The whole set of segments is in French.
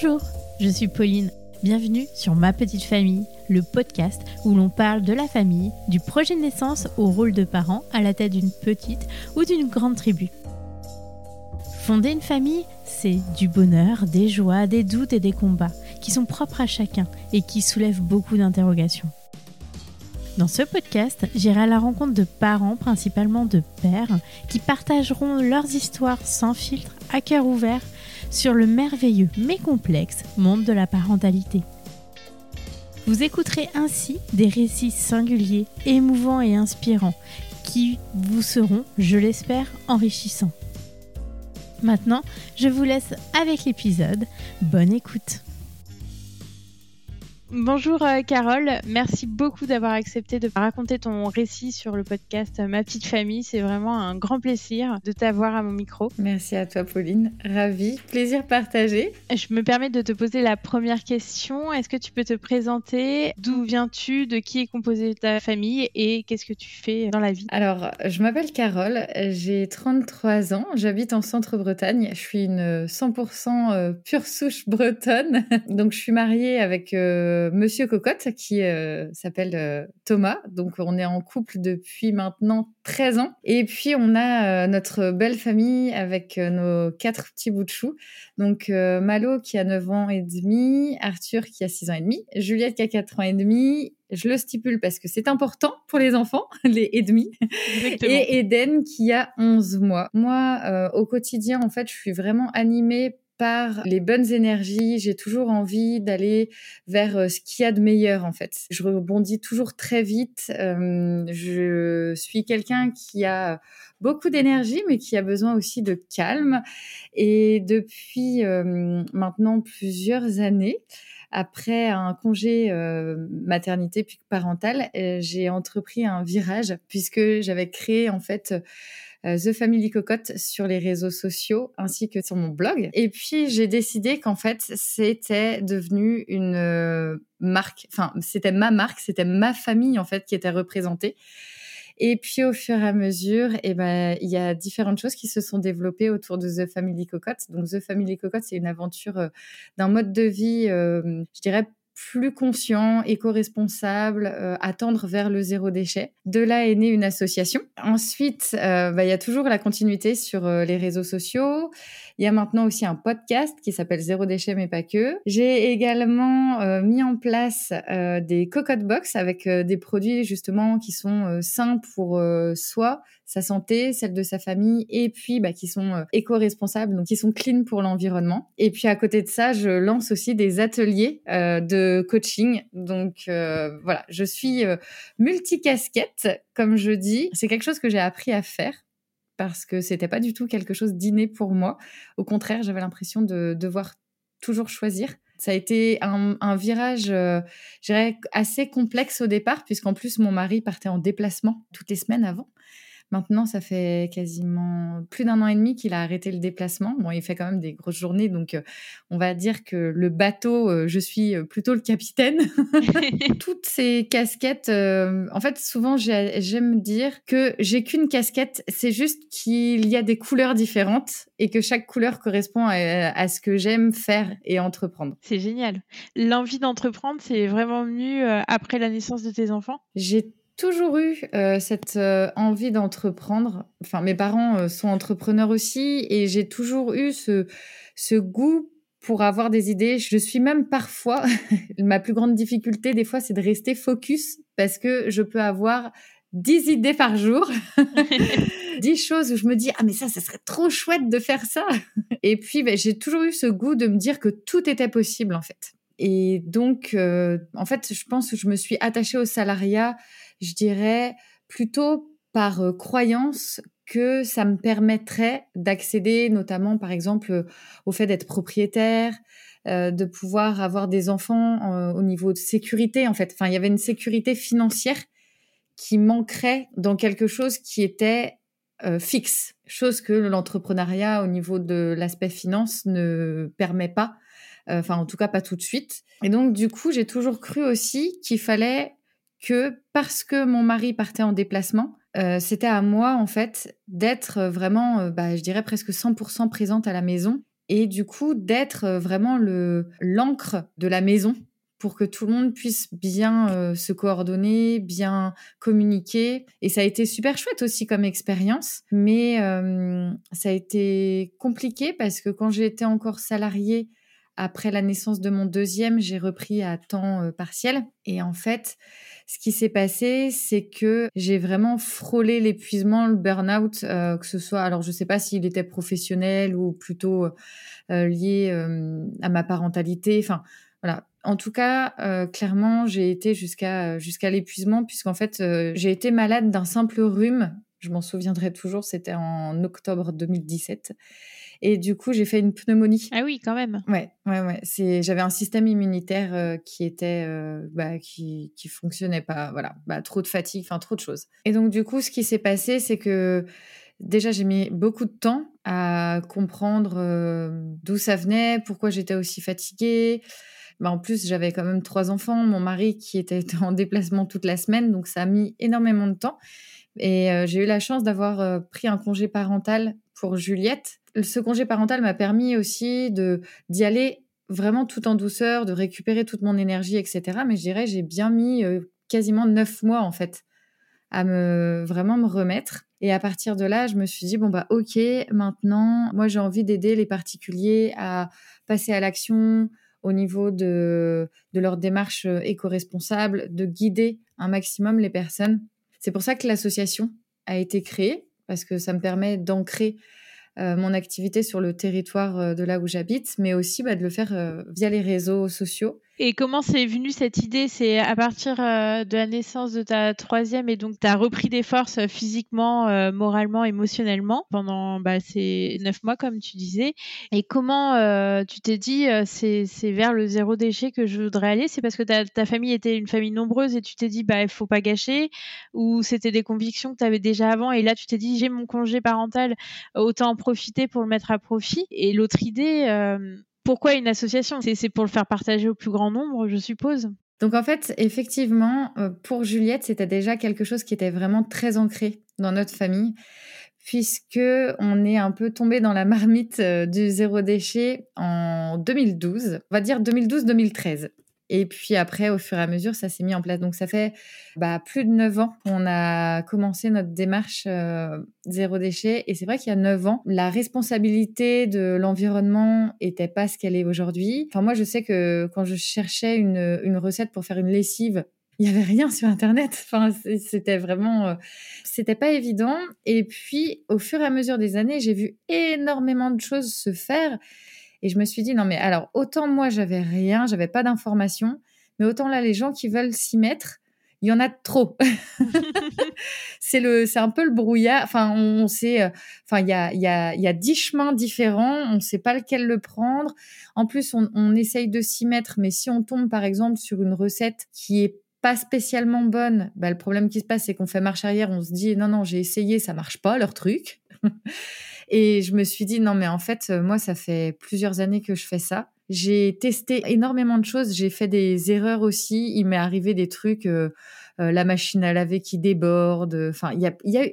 Bonjour, je suis Pauline. Bienvenue sur Ma Petite Famille, le podcast où l'on parle de la famille, du projet de naissance au rôle de parent à la tête d'une petite ou d'une grande tribu. Fonder une famille, c'est du bonheur, des joies, des doutes et des combats qui sont propres à chacun et qui soulèvent beaucoup d'interrogations. Dans ce podcast, j'irai à la rencontre de parents, principalement de pères, qui partageront leurs histoires sans filtre, à cœur ouvert, sur le merveilleux mais complexe monde de la parentalité. Vous écouterez ainsi des récits singuliers, émouvants et inspirants, qui vous seront, je l'espère, enrichissants. Maintenant, je vous laisse avec l'épisode. Bonne écoute! Bonjour Carole, merci beaucoup d'avoir accepté de raconter ton récit sur le podcast Ma Petite Famille. C'est vraiment un grand plaisir de t'avoir à mon micro. Merci à toi Pauline, ravie, plaisir partagé. Je me permets de te poser la première question. Est-ce que tu peux te présenter? D'où viens-tu? De qui est composée ta famille? Et qu'est-ce que tu fais dans la vie? Alors, je m'appelle Carole, j'ai 33 ans, j'habite en Centre-Bretagne. Je suis une 100% pure souche bretonne. Donc je suis mariée avec... Monsieur Cocotte qui s'appelle Thomas, donc on est en couple depuis maintenant 13 ans et puis on a notre belle famille avec nos 4 petits bouts de choux, donc Malo qui a 9 ans et demi, Arthur qui a 6 ans et demi, Juliette qui a 4 ans et demi, je le stipule parce que c'est important pour les enfants, les et demi. Exactement. Et Eden qui a 11 mois. Moi au quotidien en fait je suis vraiment animée par les bonnes énergies, j'ai toujours envie d'aller vers ce qu'il y a de meilleur en fait. Je rebondis toujours très vite, je suis quelqu'un qui a beaucoup d'énergie mais qui a besoin aussi de calme et depuis maintenant plusieurs années, après un congé maternité puis parental, j'ai entrepris un virage puisque j'avais créé en fait The Family Cocotte sur les réseaux sociaux ainsi que sur mon blog. Et puis, j'ai décidé qu'en fait, c'était devenu une marque. Enfin, c'était ma marque, c'était ma famille en fait qui était représentée. Et puis, au fur et à mesure, il y a différentes choses qui se sont développées autour de The Family Cocotte. Donc, The Family Cocotte, c'est une aventure d'un mode de vie, je dirais, plus conscient, éco-responsable, à tendre vers le zéro déchet. De là est née une association. Ensuite, il y a toujours la continuité sur les réseaux sociaux. Il y a maintenant aussi un podcast qui s'appelle Zéro déchet, mais pas que. J'ai également mis en place des cocotte box avec des produits justement qui sont sains pour soi, sa santé, celle de sa famille, et puis qui sont éco-responsables, donc qui sont clean pour l'environnement. Et puis à côté de ça, je lance aussi des ateliers de coaching. Donc voilà, je suis multicasquette, comme je dis. C'est quelque chose que j'ai appris à faire parce que c'était pas du tout quelque chose d'inné pour moi. Au contraire, j'avais l'impression de devoir toujours choisir. Ça a été un virage, je dirais, assez complexe au départ, puisqu'en plus, mon mari partait en déplacement toutes les semaines avant. Maintenant, ça fait quasiment plus d'un an et demi qu'il a arrêté le déplacement. Bon, il fait quand même des grosses journées, donc on va dire que le bateau, je suis plutôt le capitaine. Toutes ces casquettes, en fait, souvent, j'aime dire que j'ai qu'une casquette, c'est juste qu'il y a des couleurs différentes et que chaque couleur correspond à ce que j'aime faire et entreprendre. C'est génial. L'envie d'entreprendre, c'est vraiment venu après la naissance de tes enfants? J'ai toujours eu cette envie d'entreprendre. Enfin, mes parents sont entrepreneurs aussi et j'ai toujours eu ce goût pour avoir des idées. Je suis même parfois... ma plus grande difficulté, des fois, c'est de rester focus parce que je peux avoir 10 idées par jour, 10 choses où je me dis « Ah, mais ça serait trop chouette de faire ça !» Et puis, j'ai toujours eu ce goût de me dire que tout était possible, en fait. Et donc, en fait, je pense que je me suis attachée au salariat, je dirais, plutôt par croyance que ça me permettrait d'accéder notamment, par exemple, au fait d'être propriétaire, de pouvoir avoir des enfants au niveau de sécurité, en fait. Enfin, il y avait une sécurité financière qui manquerait dans quelque chose qui était fixe, chose que l'entrepreneuriat au niveau de l'aspect finance ne permet pas. Enfin, en tout cas, pas tout de suite. Et donc, du coup, j'ai toujours cru aussi qu'il fallait que, parce que mon mari partait en déplacement, c'était à moi, en fait, d'être vraiment, je dirais presque 100% présente à la maison et du coup d'être vraiment l'ancre de la maison pour que tout le monde puisse bien se coordonner, bien communiquer. Et ça a été super chouette aussi comme expérience, mais ça a été compliqué parce que quand j'étais encore salariée, après la naissance de mon deuxième, j'ai repris à temps partiel. Et en fait, ce qui s'est passé, c'est que j'ai vraiment frôlé l'épuisement, le burn-out, que ce soit... Alors, je ne sais pas s'il était professionnel ou plutôt lié à ma parentalité. Enfin, voilà. En tout cas, clairement, j'ai été jusqu'à l'épuisement puisqu'en fait, j'ai été malade d'un simple rhume. Je m'en souviendrai toujours, c'était en octobre 2017. Et du coup, j'ai fait une pneumonie. Ah oui, quand même. Ouais. J'avais un système immunitaire qui était, qui fonctionnait pas. Voilà, trop de fatigue, enfin trop de choses. Et donc du coup, ce qui s'est passé, c'est que déjà j'ai mis beaucoup de temps à comprendre d'où ça venait, pourquoi j'étais aussi fatiguée. En plus, j'avais quand même 3 enfants, mon mari qui était en déplacement toute la semaine, donc ça a mis énormément de temps. Et j'ai eu la chance d'avoir pris un congé parental pour Juliette. Ce congé parental m'a permis aussi d'y aller vraiment tout en douceur, de récupérer toute mon énergie, etc. Mais je dirais, j'ai bien mis quasiment 9 mois, en fait, à vraiment me remettre. Et à partir de là, je me suis dit, OK, maintenant, moi, j'ai envie d'aider les particuliers à passer à l'action au niveau de leur démarche éco-responsable, de guider un maximum les personnes. C'est pour ça que l'association a été créée, parce que ça me permet d'ancrer mon activité sur le territoire de là où j'habite, mais aussi de le faire via les réseaux sociaux. Et comment c'est venu cette idée ? C'est à partir de la naissance de ta 3e, et donc tu as repris des forces physiquement, moralement, émotionnellement pendant ces 9 mois comme tu disais. Et comment tu t'es dit c'est vers le zéro déchet que je voudrais aller ? C'est parce que ta famille était une famille nombreuse et tu t'es dit il faut pas gâcher, ou c'était des convictions que tu avais déjà avant et là tu t'es dit j'ai mon congé parental, autant en profiter pour le mettre à profit. Et l'autre idée... Pourquoi une association ? C'est pour le faire partager au plus grand nombre, je suppose. Donc en fait, effectivement, pour Juliette, c'était déjà quelque chose qui était vraiment très ancré dans notre famille, puisqu'on est un peu tombé dans la marmite du zéro déchet en 2012, on va dire 2012-2013. Et puis après, au fur et à mesure, ça s'est mis en place. Donc ça fait plus de 9 ans qu'on a commencé notre démarche zéro déchet. Et c'est vrai qu'il y a 9 ans, la responsabilité de l'environnement n'était pas ce qu'elle est aujourd'hui. Enfin, moi, je sais que quand je cherchais une recette pour faire une lessive, il n'y avait rien sur Internet. Enfin, c'était vraiment... c'était pas évident. Et puis, au fur et à mesure des années, j'ai vu énormément de choses se faire. Et je me suis dit, non mais alors, autant moi, j'avais rien, j'avais pas d'informations, mais autant là, les gens qui veulent s'y mettre, il y en a trop. C'est un peu le brouillard. Enfin, on sait, il y a 10 chemins différents, on ne sait pas lequel le prendre. En plus, on essaye de s'y mettre, mais si on tombe, par exemple, sur une recette qui est pas spécialement bonne, le problème qui se passe, c'est qu'on fait marche arrière, on se dit, non, j'ai essayé, ça marche pas, leur truc. Et je me suis dit, non, mais en fait, moi, ça fait plusieurs années que je fais ça. J'ai testé énormément de choses. J'ai fait des erreurs aussi. Il m'est arrivé des trucs, la machine à laver qui déborde. Enfin,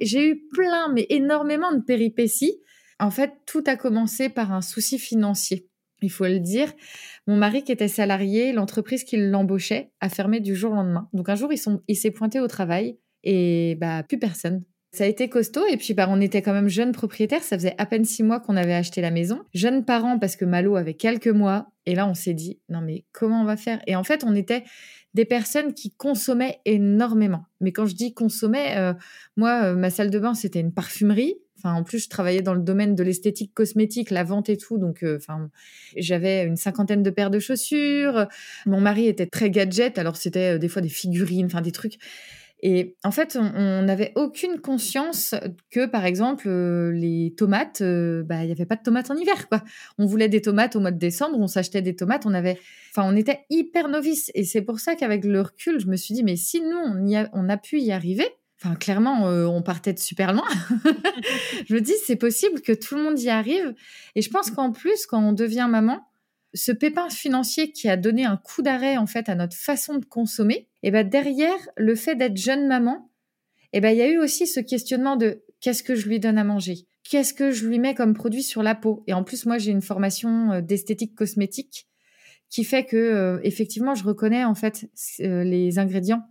j'ai eu plein, mais énormément de péripéties. En fait, tout a commencé par un souci financier. Il faut le dire. Mon mari qui était salarié, l'entreprise qui l'embauchait a fermé du jour au lendemain. Donc, un jour, il s'est pointé au travail et plus personne. Ça a été costaud et puis on était quand même jeunes propriétaires, ça faisait à peine 6 mois qu'on avait acheté la maison. Jeunes parents parce que Malo avait quelques mois et là on s'est dit non mais comment on va faire ? Et en fait on était des personnes qui consommaient énormément. Mais quand je dis consommaient, moi ma salle de bain c'était une parfumerie. Enfin, en plus, je travaillais dans le domaine de l'esthétique cosmétique, la vente et tout. Donc, j'avais une 50aine de paires de chaussures. Mon mari était très gadget. Alors, c'était des fois des figurines, des trucs. Et en fait, on n'avait aucune conscience que, par exemple, les tomates, il n'y avait pas de tomates en hiver, quoi. On voulait des tomates au mois de décembre, on s'achetait des tomates, on était hyper novices. Et c'est pour ça qu'avec le recul, je me suis dit, mais si nous, on a pu y arriver, clairement, on partait de super loin. Je me dis, c'est possible que tout le monde y arrive. Et je pense qu'en plus, quand on devient maman, ce pépin financier qui a donné un coup d'arrêt en fait à notre façon de consommer, derrière le fait d'être jeune maman, il y a eu aussi ce questionnement de Qu'est-ce que je lui donne à manger ? Qu'est-ce que je lui mets comme produit sur la peau ? Et en plus, moi, j'ai une formation d'esthétique cosmétique qui fait que, effectivement, je reconnais en fait les ingrédients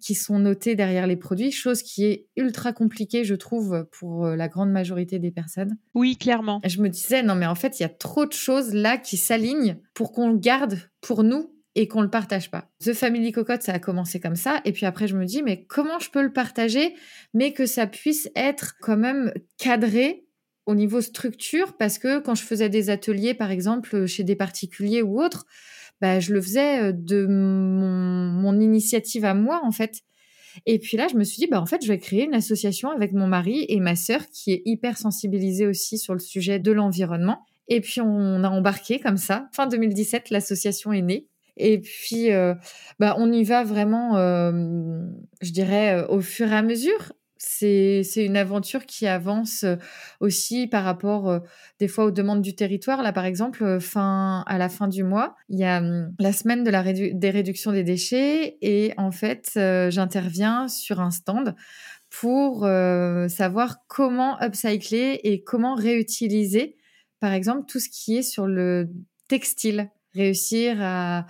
qui sont notés derrière les produits, chose qui est ultra compliquée, je trouve, pour la grande majorité des personnes. Oui, clairement. Je me disais, non, mais en fait, il y a trop de choses là qui s'alignent pour qu'on le garde pour nous et qu'on ne le partage pas. The Family Cocotte, ça a commencé comme ça. Et puis après, je me dis, mais comment je peux le partager, mais que ça puisse être quand même cadré au niveau structure, parce que quand je faisais des ateliers, par exemple, chez des particuliers ou autres, je le faisais de mon initiative à moi, en fait. Et puis là, je me suis dit, en fait, je vais créer une association avec mon mari et ma sœur, qui est hyper sensibilisée aussi sur le sujet de l'environnement. Et puis, on a embarqué comme ça. Fin 2017, l'association est née. Et puis, on y va vraiment, je dirais, au fur et à mesure. C'est une aventure qui avance aussi par rapport des fois aux demandes du territoire. Là, par exemple, à la fin du mois, il y a la semaine de des réductions des déchets. Et en fait, j'interviens sur un stand pour savoir comment upcycler et comment réutiliser, par exemple, tout ce qui est sur le textile. Réussir à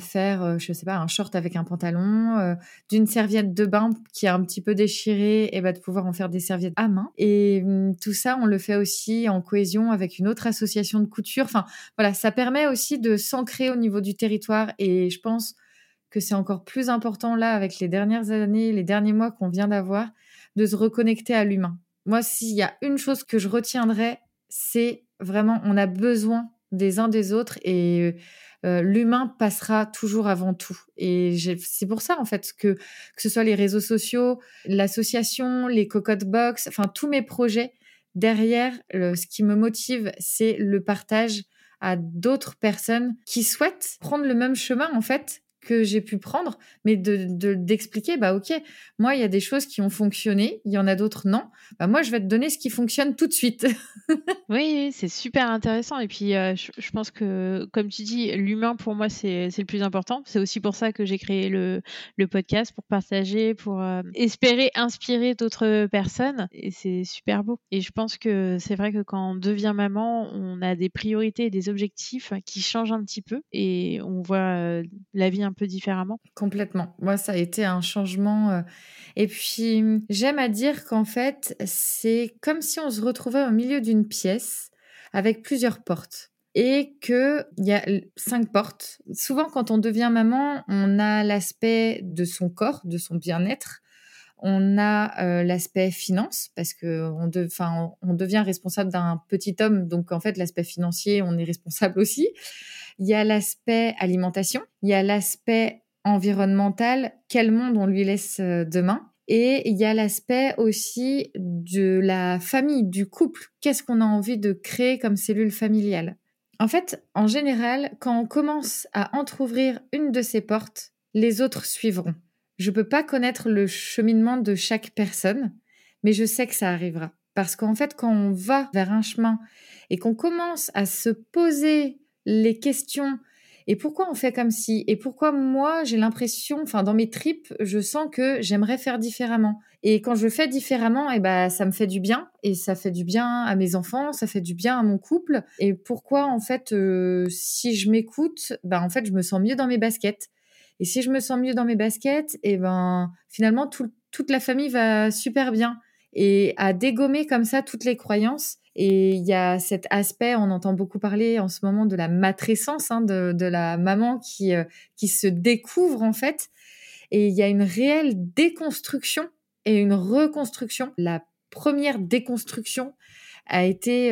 faire, je sais pas, un short avec un pantalon, d'une serviette de bain qui est un petit peu déchirée, et de pouvoir en faire des serviettes à main. Et tout ça, on le fait aussi en cohésion avec une autre association de couture. Enfin, voilà, ça permet aussi de s'ancrer au niveau du territoire. Et je pense que c'est encore plus important là, avec les dernières années, les derniers mois qu'on vient d'avoir, de se reconnecter à l'humain. Moi, s'il y a une chose que je retiendrai, c'est vraiment, on a besoin des uns des autres, et l'humain passera toujours avant tout. Et c'est pour ça, en fait, que ce soit les réseaux sociaux, l'association, les cocotte box, enfin, tous mes projets, derrière, ce qui me motive, c'est le partage à d'autres personnes qui souhaitent prendre le même chemin, en fait, que j'ai pu prendre, mais d'expliquer, ok, moi, il y a des choses qui ont fonctionné, il y en a d'autres non. Moi, je vais te donner ce qui fonctionne tout de suite. Oui, c'est super intéressant. Et puis, je pense que, comme tu dis, l'humain, pour moi, c'est le plus important. C'est aussi pour ça que j'ai créé le podcast, pour partager, pour espérer inspirer d'autres personnes. Et c'est super beau. Et je pense que c'est vrai que quand on devient maman, on a des priorités et des objectifs qui changent un petit peu. Et on voit la vie un peu différemment. Complètement. Moi, ça a été un changement. Et puis, j'aime à dire qu'en fait, c'est comme si on se retrouvait au milieu d'une pièce avec plusieurs portes et qu'il y a 5 portes. Souvent, quand on devient maman, on a l'aspect de son corps, de son bien-être. On a l'aspect finance, parce qu'on on devient responsable d'un petit homme. Donc, en fait, l'aspect financier, on est responsable aussi. Il y a l'aspect alimentation. Il y a l'aspect environnemental. Quel monde on lui laisse demain ? Et il y a l'aspect aussi de la famille, du couple. Qu'est-ce qu'on a envie de créer comme cellule familiale ? En fait, en général, quand on commence à entrouvrir une de ces portes, les autres suivront. Je ne peux pas connaître le cheminement de chaque personne, mais je sais que ça arrivera. Parce qu'en fait, quand on va vers un chemin et qu'on commence à se poser les questions, et pourquoi on fait comme si, et pourquoi moi, j'ai l'impression, dans mes tripes, je sens que j'aimerais faire différemment. Et quand je fais différemment, ça me fait du bien, et ça fait du bien à mes enfants, ça fait du bien à mon couple. Et pourquoi, en fait, si je m'écoute, en fait, je me sens mieux dans mes baskets. Et si je me sens mieux dans mes baskets, finalement, toute la famille va super bien. Et à dégommer comme ça toutes les croyances. Et il y a cet aspect, on entend beaucoup parler en ce moment de la matrescence, de la maman qui se découvre, en fait. Et il y a une réelle déconstruction et une reconstruction. La première déconstruction a été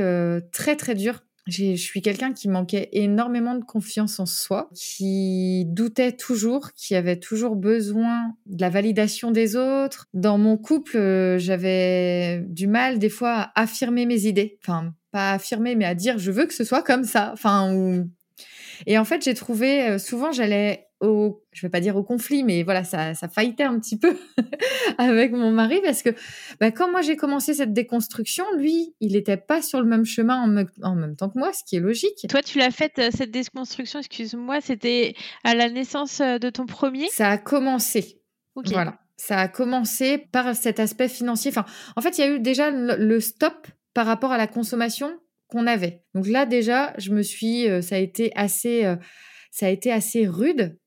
très, très dure. Je suis quelqu'un qui manquait énormément de confiance en soi, qui doutait toujours, qui avait toujours besoin de la validation des autres. Dans mon couple, j'avais du mal des fois à affirmer mes idées. Enfin, pas affirmer, mais à dire « je veux que ce soit comme ça ». Et en fait, j'ai trouvé, souvent j'allais je vais pas dire au conflit, mais voilà, ça faillitait un petit peu avec mon mari, parce que quand moi j'ai commencé cette déconstruction, lui, il était pas sur le même chemin en même temps que moi, ce qui est logique. Toi, tu l'as faite, cette déconstruction, excuse-moi, c'était à la naissance de ton premier ? Ça a commencé. Ok. Voilà. ça a commencé par cet aspect financier. Enfin, en fait, il y a eu déjà le stop par rapport à la consommation qu'on avait. Donc là, déjà, ça a été assez rude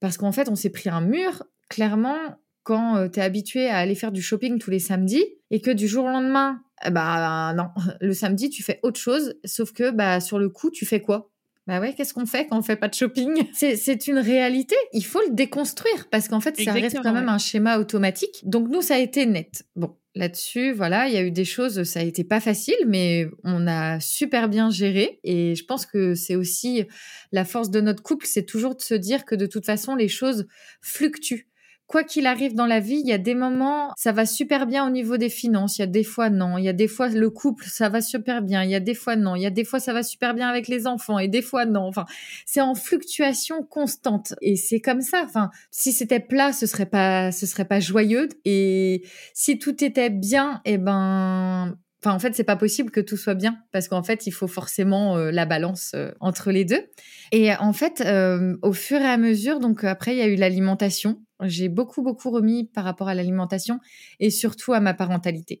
parce qu'en fait, on s'est pris un mur, clairement, quand tu es habitué à aller faire du shopping tous les samedis et que du jour au lendemain, bah non, le samedi, tu fais autre chose, sauf que bah sur le coup, tu fais quoi ? Bah ouais, qu'est-ce qu'on fait quand on fait pas de shopping ? C'est une réalité, il faut le déconstruire parce qu'en fait, ça Exactement, reste quand même un schéma automatique. Donc nous, ça a été net. Bon, là-dessus, voilà, il y a eu des choses, ça a été pas facile, mais on a super bien géré et je pense que c'est aussi la force de notre couple, c'est toujours de se dire que de toute façon, les choses fluctuent. Quoi qu'il arrive dans la vie, il y a des moments, ça va super bien au niveau des finances, il y a des fois non, il y a des fois le couple, ça va super bien, il y a des fois non, il y a des fois ça va super bien avec les enfants et des fois non. Enfin, c'est en fluctuation constante et c'est comme ça. Enfin, si c'était plat, ce serait pas joyeux et si tout était bien, eh ben, enfin, en fait, c'est pas possible que tout soit bien parce qu'en fait, il faut forcément la balance entre les deux. Et en fait, au fur et à mesure, donc après, il y a eu l'alimentation. J'ai beaucoup remis par rapport à l'alimentation et surtout à ma parentalité.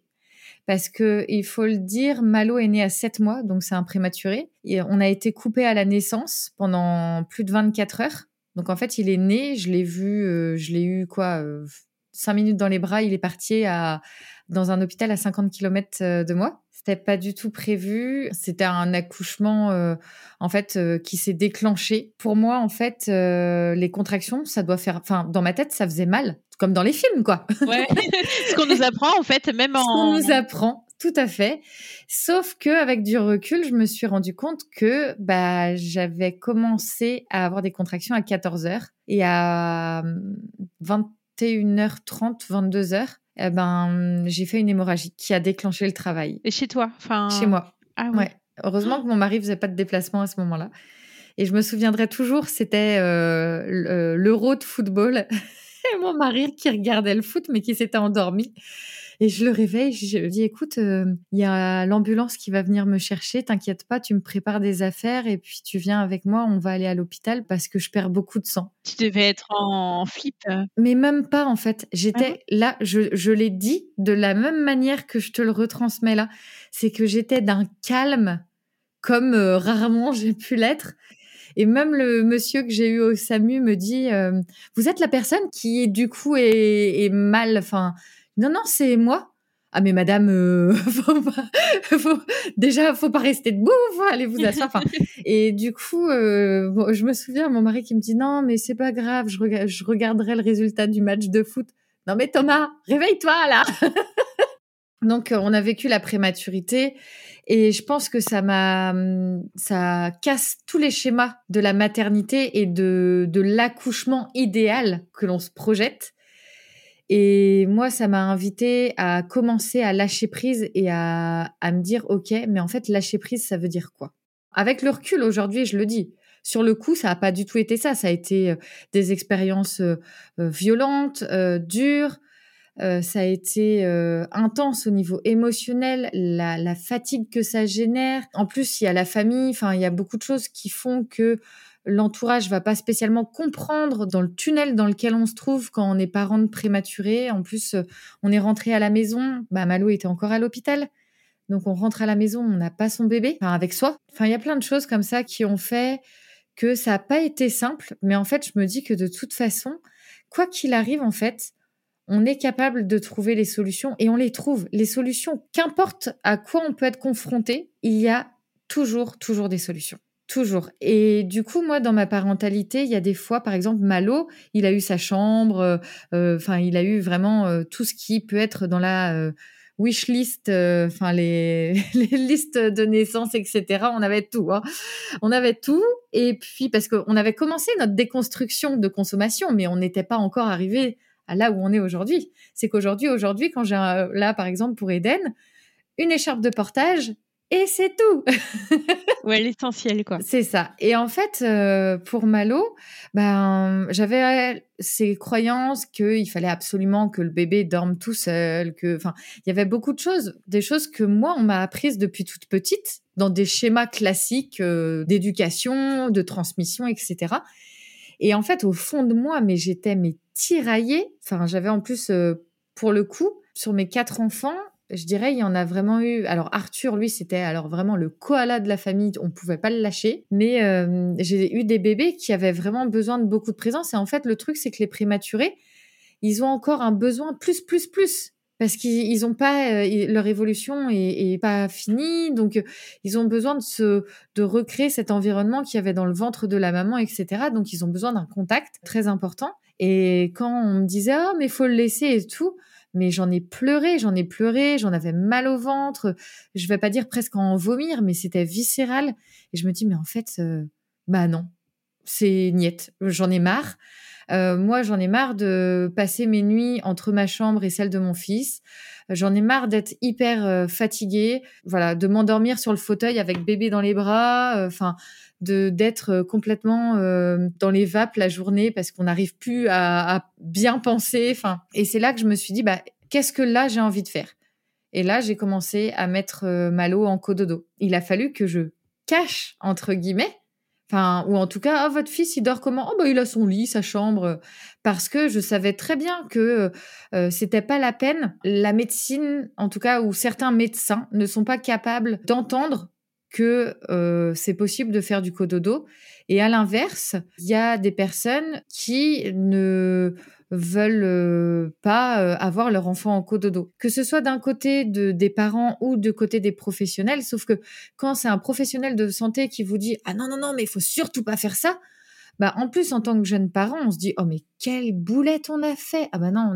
Parce que, il faut le dire, Malo est né à 7 mois, donc c'est un prématuré. Et on a été coupé à la naissance pendant plus de 24 heures. Donc en fait, il est né, je l'ai eu 5 minutes dans les bras, il est parti dans un hôpital à 50 km de moi. C'était pas du tout prévu. C'était un accouchement, qui s'est déclenché. Pour moi, en fait, les contractions, ça doit faire... Enfin, dans ma tête, ça faisait mal. Comme dans les films, quoi. Ouais. Ce qu'on nous apprend, en fait, même en... Ce qu'on nous apprend, tout à fait. Sauf qu'avec du recul, je me suis rendu compte que j'avais commencé à avoir des contractions à 14h et à 21h30, 22h. J'ai fait une hémorragie qui a déclenché le travail. Et chez toi, enfin... Chez moi. Ah ouais. Heureusement que mon mari faisait pas de déplacement à ce moment-là. Et je me souviendrai toujours, c'était l'Euro de football. Et mon mari qui regardait le foot, mais qui s'était endormi. Et je le réveille, je lui dis, écoute, il y a l'ambulance qui va venir me chercher, t'inquiète pas, tu me prépares des affaires et puis tu viens avec moi, on va aller à l'hôpital parce que je perds beaucoup de sang. Tu devais être en flip. Mais même pas, en fait. J'étais là, je l'ai dit de la même manière que je te le retransmets là. C'est que j'étais d'un calme comme rarement j'ai pu l'être. Et même le monsieur que j'ai eu au SAMU me dit, vous êtes la personne qui, du coup, est mal, enfin... Non, c'est moi. Ah, mais madame, faut pas rester debout, faut aller vous asseoir. Enfin, et du coup, je me souviens, mon mari qui me dit, non, mais c'est pas grave, je regarderai le résultat du match de foot. Non, mais Thomas, réveille-toi, là. Donc, on a vécu la prématurité et je pense que ça casse tous les schémas de la maternité et de l'accouchement idéal que l'on se projette. Et moi, ça m'a invitée à commencer à lâcher prise et à me dire, OK, mais en fait, lâcher prise, ça veut dire quoi ? Avec le recul, aujourd'hui, je le dis. Sur le coup, ça n'a pas du tout été ça. Ça a été des expériences violentes, dures. Ça a été intense au niveau émotionnel, la fatigue que ça génère. En plus, il y a la famille. Enfin, il y a beaucoup de choses qui font que l'entourage va pas spécialement comprendre dans le tunnel dans lequel on se trouve quand on est parents de prématurés. En plus, on est rentré à la maison. Malo était encore à l'hôpital. Donc, on rentre à la maison, on n'a pas son bébé avec soi. Enfin, il y a plein de choses comme ça qui ont fait que ça n'a pas été simple. Mais en fait, je me dis que de toute façon, quoi qu'il arrive, en fait, on est capable de trouver les solutions et on les trouve. Les solutions, qu'importe à quoi on peut être confronté, il y a toujours des solutions. Toujours. Et du coup, moi, dans ma parentalité, il y a des fois, par exemple, Malo, il a eu sa chambre, il a eu vraiment tout ce qui peut être dans la wish list, les listes de naissance, etc. On avait tout. Hein. On avait tout. Et puis, parce qu'on avait commencé notre déconstruction de consommation, mais on n'était pas encore arrivé à là où on est aujourd'hui. C'est qu'aujourd'hui, quand j'ai là, par exemple, pour Eden, une écharpe de portage, et c'est tout. Ouais, l'essentiel, quoi. C'est ça. Et en fait, pour Malo, j'avais ces croyances qu'il fallait absolument que le bébé dorme tout seul, il y avait beaucoup de choses, des choses que moi, on m'a apprises depuis toute petite, dans des schémas classiques d'éducation, de transmission, etc. Et en fait, au fond de moi, mais j'étais tiraillée. Enfin, j'avais en plus, pour le coup, sur mes 4 enfants, je dirais, il y en a vraiment eu... Alors, Arthur, lui, c'était alors vraiment le koala de la famille. On pouvait pas le lâcher. Mais j'ai eu des bébés qui avaient vraiment besoin de beaucoup de présence. Et en fait, le truc, c'est que les prématurés, ils ont encore un besoin plus. Parce qu'ils ont pas... leur évolution est pas finie. Donc, ils ont besoin de recréer cet environnement qu'il y avait dans le ventre de la maman, etc. Donc, ils ont besoin d'un contact très important. Et quand on me disait « Oh, mais faut le laisser et tout », mais j'en ai pleuré, j'en avais mal au ventre, je vais pas dire presque en vomir, mais c'était viscéral. Et je me dis, mais en fait, non, c'est niette, j'en ai marre. Moi, j'en ai marre de passer mes nuits entre ma chambre et celle de mon fils. J'en ai marre d'être hyper fatiguée, voilà, de m'endormir sur le fauteuil avec bébé dans les bras, d'être complètement dans les vapes la journée parce qu'on n'arrive plus à bien penser. Et c'est là que je me suis dit, qu'est-ce que là j'ai envie de faire ? Et là, j'ai commencé à mettre Malo en cododo. Il a fallu que je cache, entre guillemets, ou en tout cas, votre fils, il dort comment ? Il a son lit, sa chambre. Parce que je savais très bien que c'était pas la peine. La médecine, en tout cas, ou certains médecins ne sont pas capables d'entendre que c'est possible de faire du cododo. Et à l'inverse, il y a des personnes qui ne veulent pas avoir leur enfant en cododo. Que ce soit d'un côté des parents ou du côté des professionnels, sauf que quand c'est un professionnel de santé qui vous dit « Ah non, mais il faut surtout pas faire ça », en plus, en tant que jeune parent, on se dit « Oh, mais quelle boulette on a fait !» Ah non,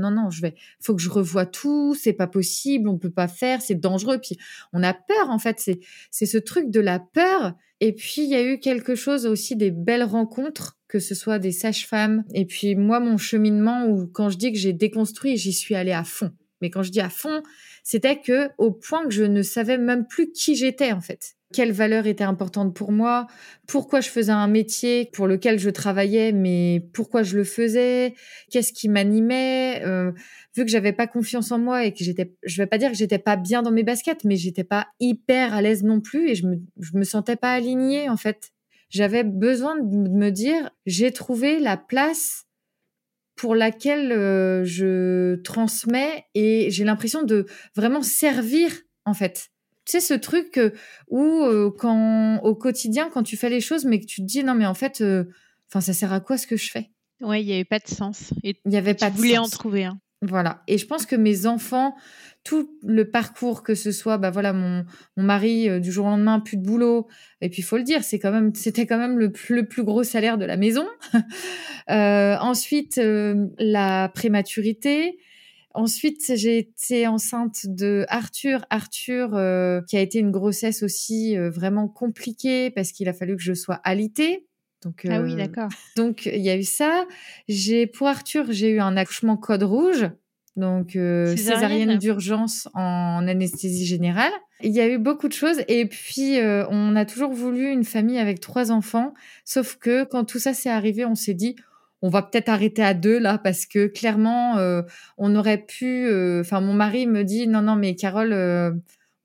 faut que je revoie tout, c'est pas possible, on peut pas faire, c'est dangereux. Puis on a peur, en fait, c'est ce truc de la peur. Et puis, il y a eu quelque chose aussi, des belles rencontres, que ce soit des sages-femmes. Et puis, moi, mon cheminement, où quand je dis que j'ai déconstruit, j'y suis allée à fond. Mais quand je dis à fond, c'était que au point que je ne savais même plus qui j'étais, en fait. Quelles valeurs étaient importantes pour moi, pourquoi je faisais un métier pour lequel je travaillais, mais pourquoi je le faisais, qu'est-ce qui m'animait. Vu que j'avais pas confiance en moi et que je vais pas dire que j'étais pas bien dans mes baskets, mais j'étais pas hyper à l'aise non plus et je me sentais pas alignée en fait. J'avais besoin de me dire, j'ai trouvé la place pour laquelle je transmets et j'ai l'impression de vraiment servir en fait. Tu sais, ce truc où, au quotidien, quand tu fais les choses, mais que tu te dis, non, mais en fait, ça sert à quoi ce que je fais ? Ouais, il n'y avait pas de sens. Il n'y avait pas de sens. Tu voulais en trouver un. Voilà. Et je pense que mes enfants, tout le parcours, que ce soit, mon mari, du jour au lendemain, plus de boulot. Et puis, il faut le dire, c'était quand même le plus gros salaire de la maison. Ensuite, la prématurité. Ensuite, j'ai été enceinte de Arthur. Arthur, qui a été une grossesse aussi vraiment compliquée parce qu'il a fallu que je sois alitée. Donc, ah oui, d'accord. Donc, il y a eu ça. Pour Arthur, j'ai eu un accouchement code rouge. Donc, césarienne d'urgence en anesthésie générale. Il y a eu beaucoup de choses. Et puis, on a toujours voulu une famille avec 3 enfants. Sauf que quand tout ça s'est arrivé, on s'est dit... On va peut-être arrêter à 2 là parce que clairement on aurait pu. Mon mari me dit non mais Carole, on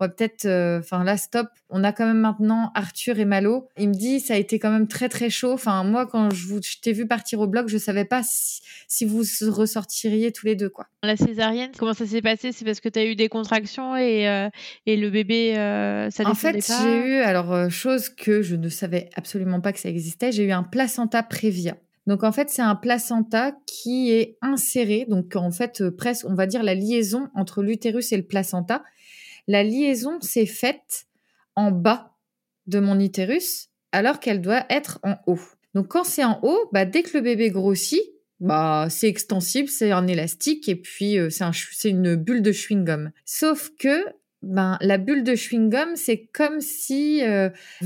va peut-être. Là stop. On a quand même maintenant Arthur et Malo. Il me dit ça a été quand même très très chaud. Moi quand je t'ai vu partir au bloc, je savais pas si vous ressortiriez tous les 2 quoi. La césarienne, comment ça s'est passé ? C'est parce que t'as eu des contractions et le bébé ça descendait pas. En fait j'ai eu chose que je ne savais absolument pas que ça existait. J'ai eu un placenta prévia. Donc, en fait, c'est un placenta qui est inséré. Donc, en fait, presque, on va dire, la liaison entre l'utérus et le placenta. La liaison s'est faite en bas de mon utérus, alors qu'elle doit être en haut. Donc, quand c'est en haut, dès que le bébé grossit, c'est extensible, c'est un élastique et puis c'est une bulle de chewing-gum. Sauf que la bulle de chewing-gum, c'est comme si vous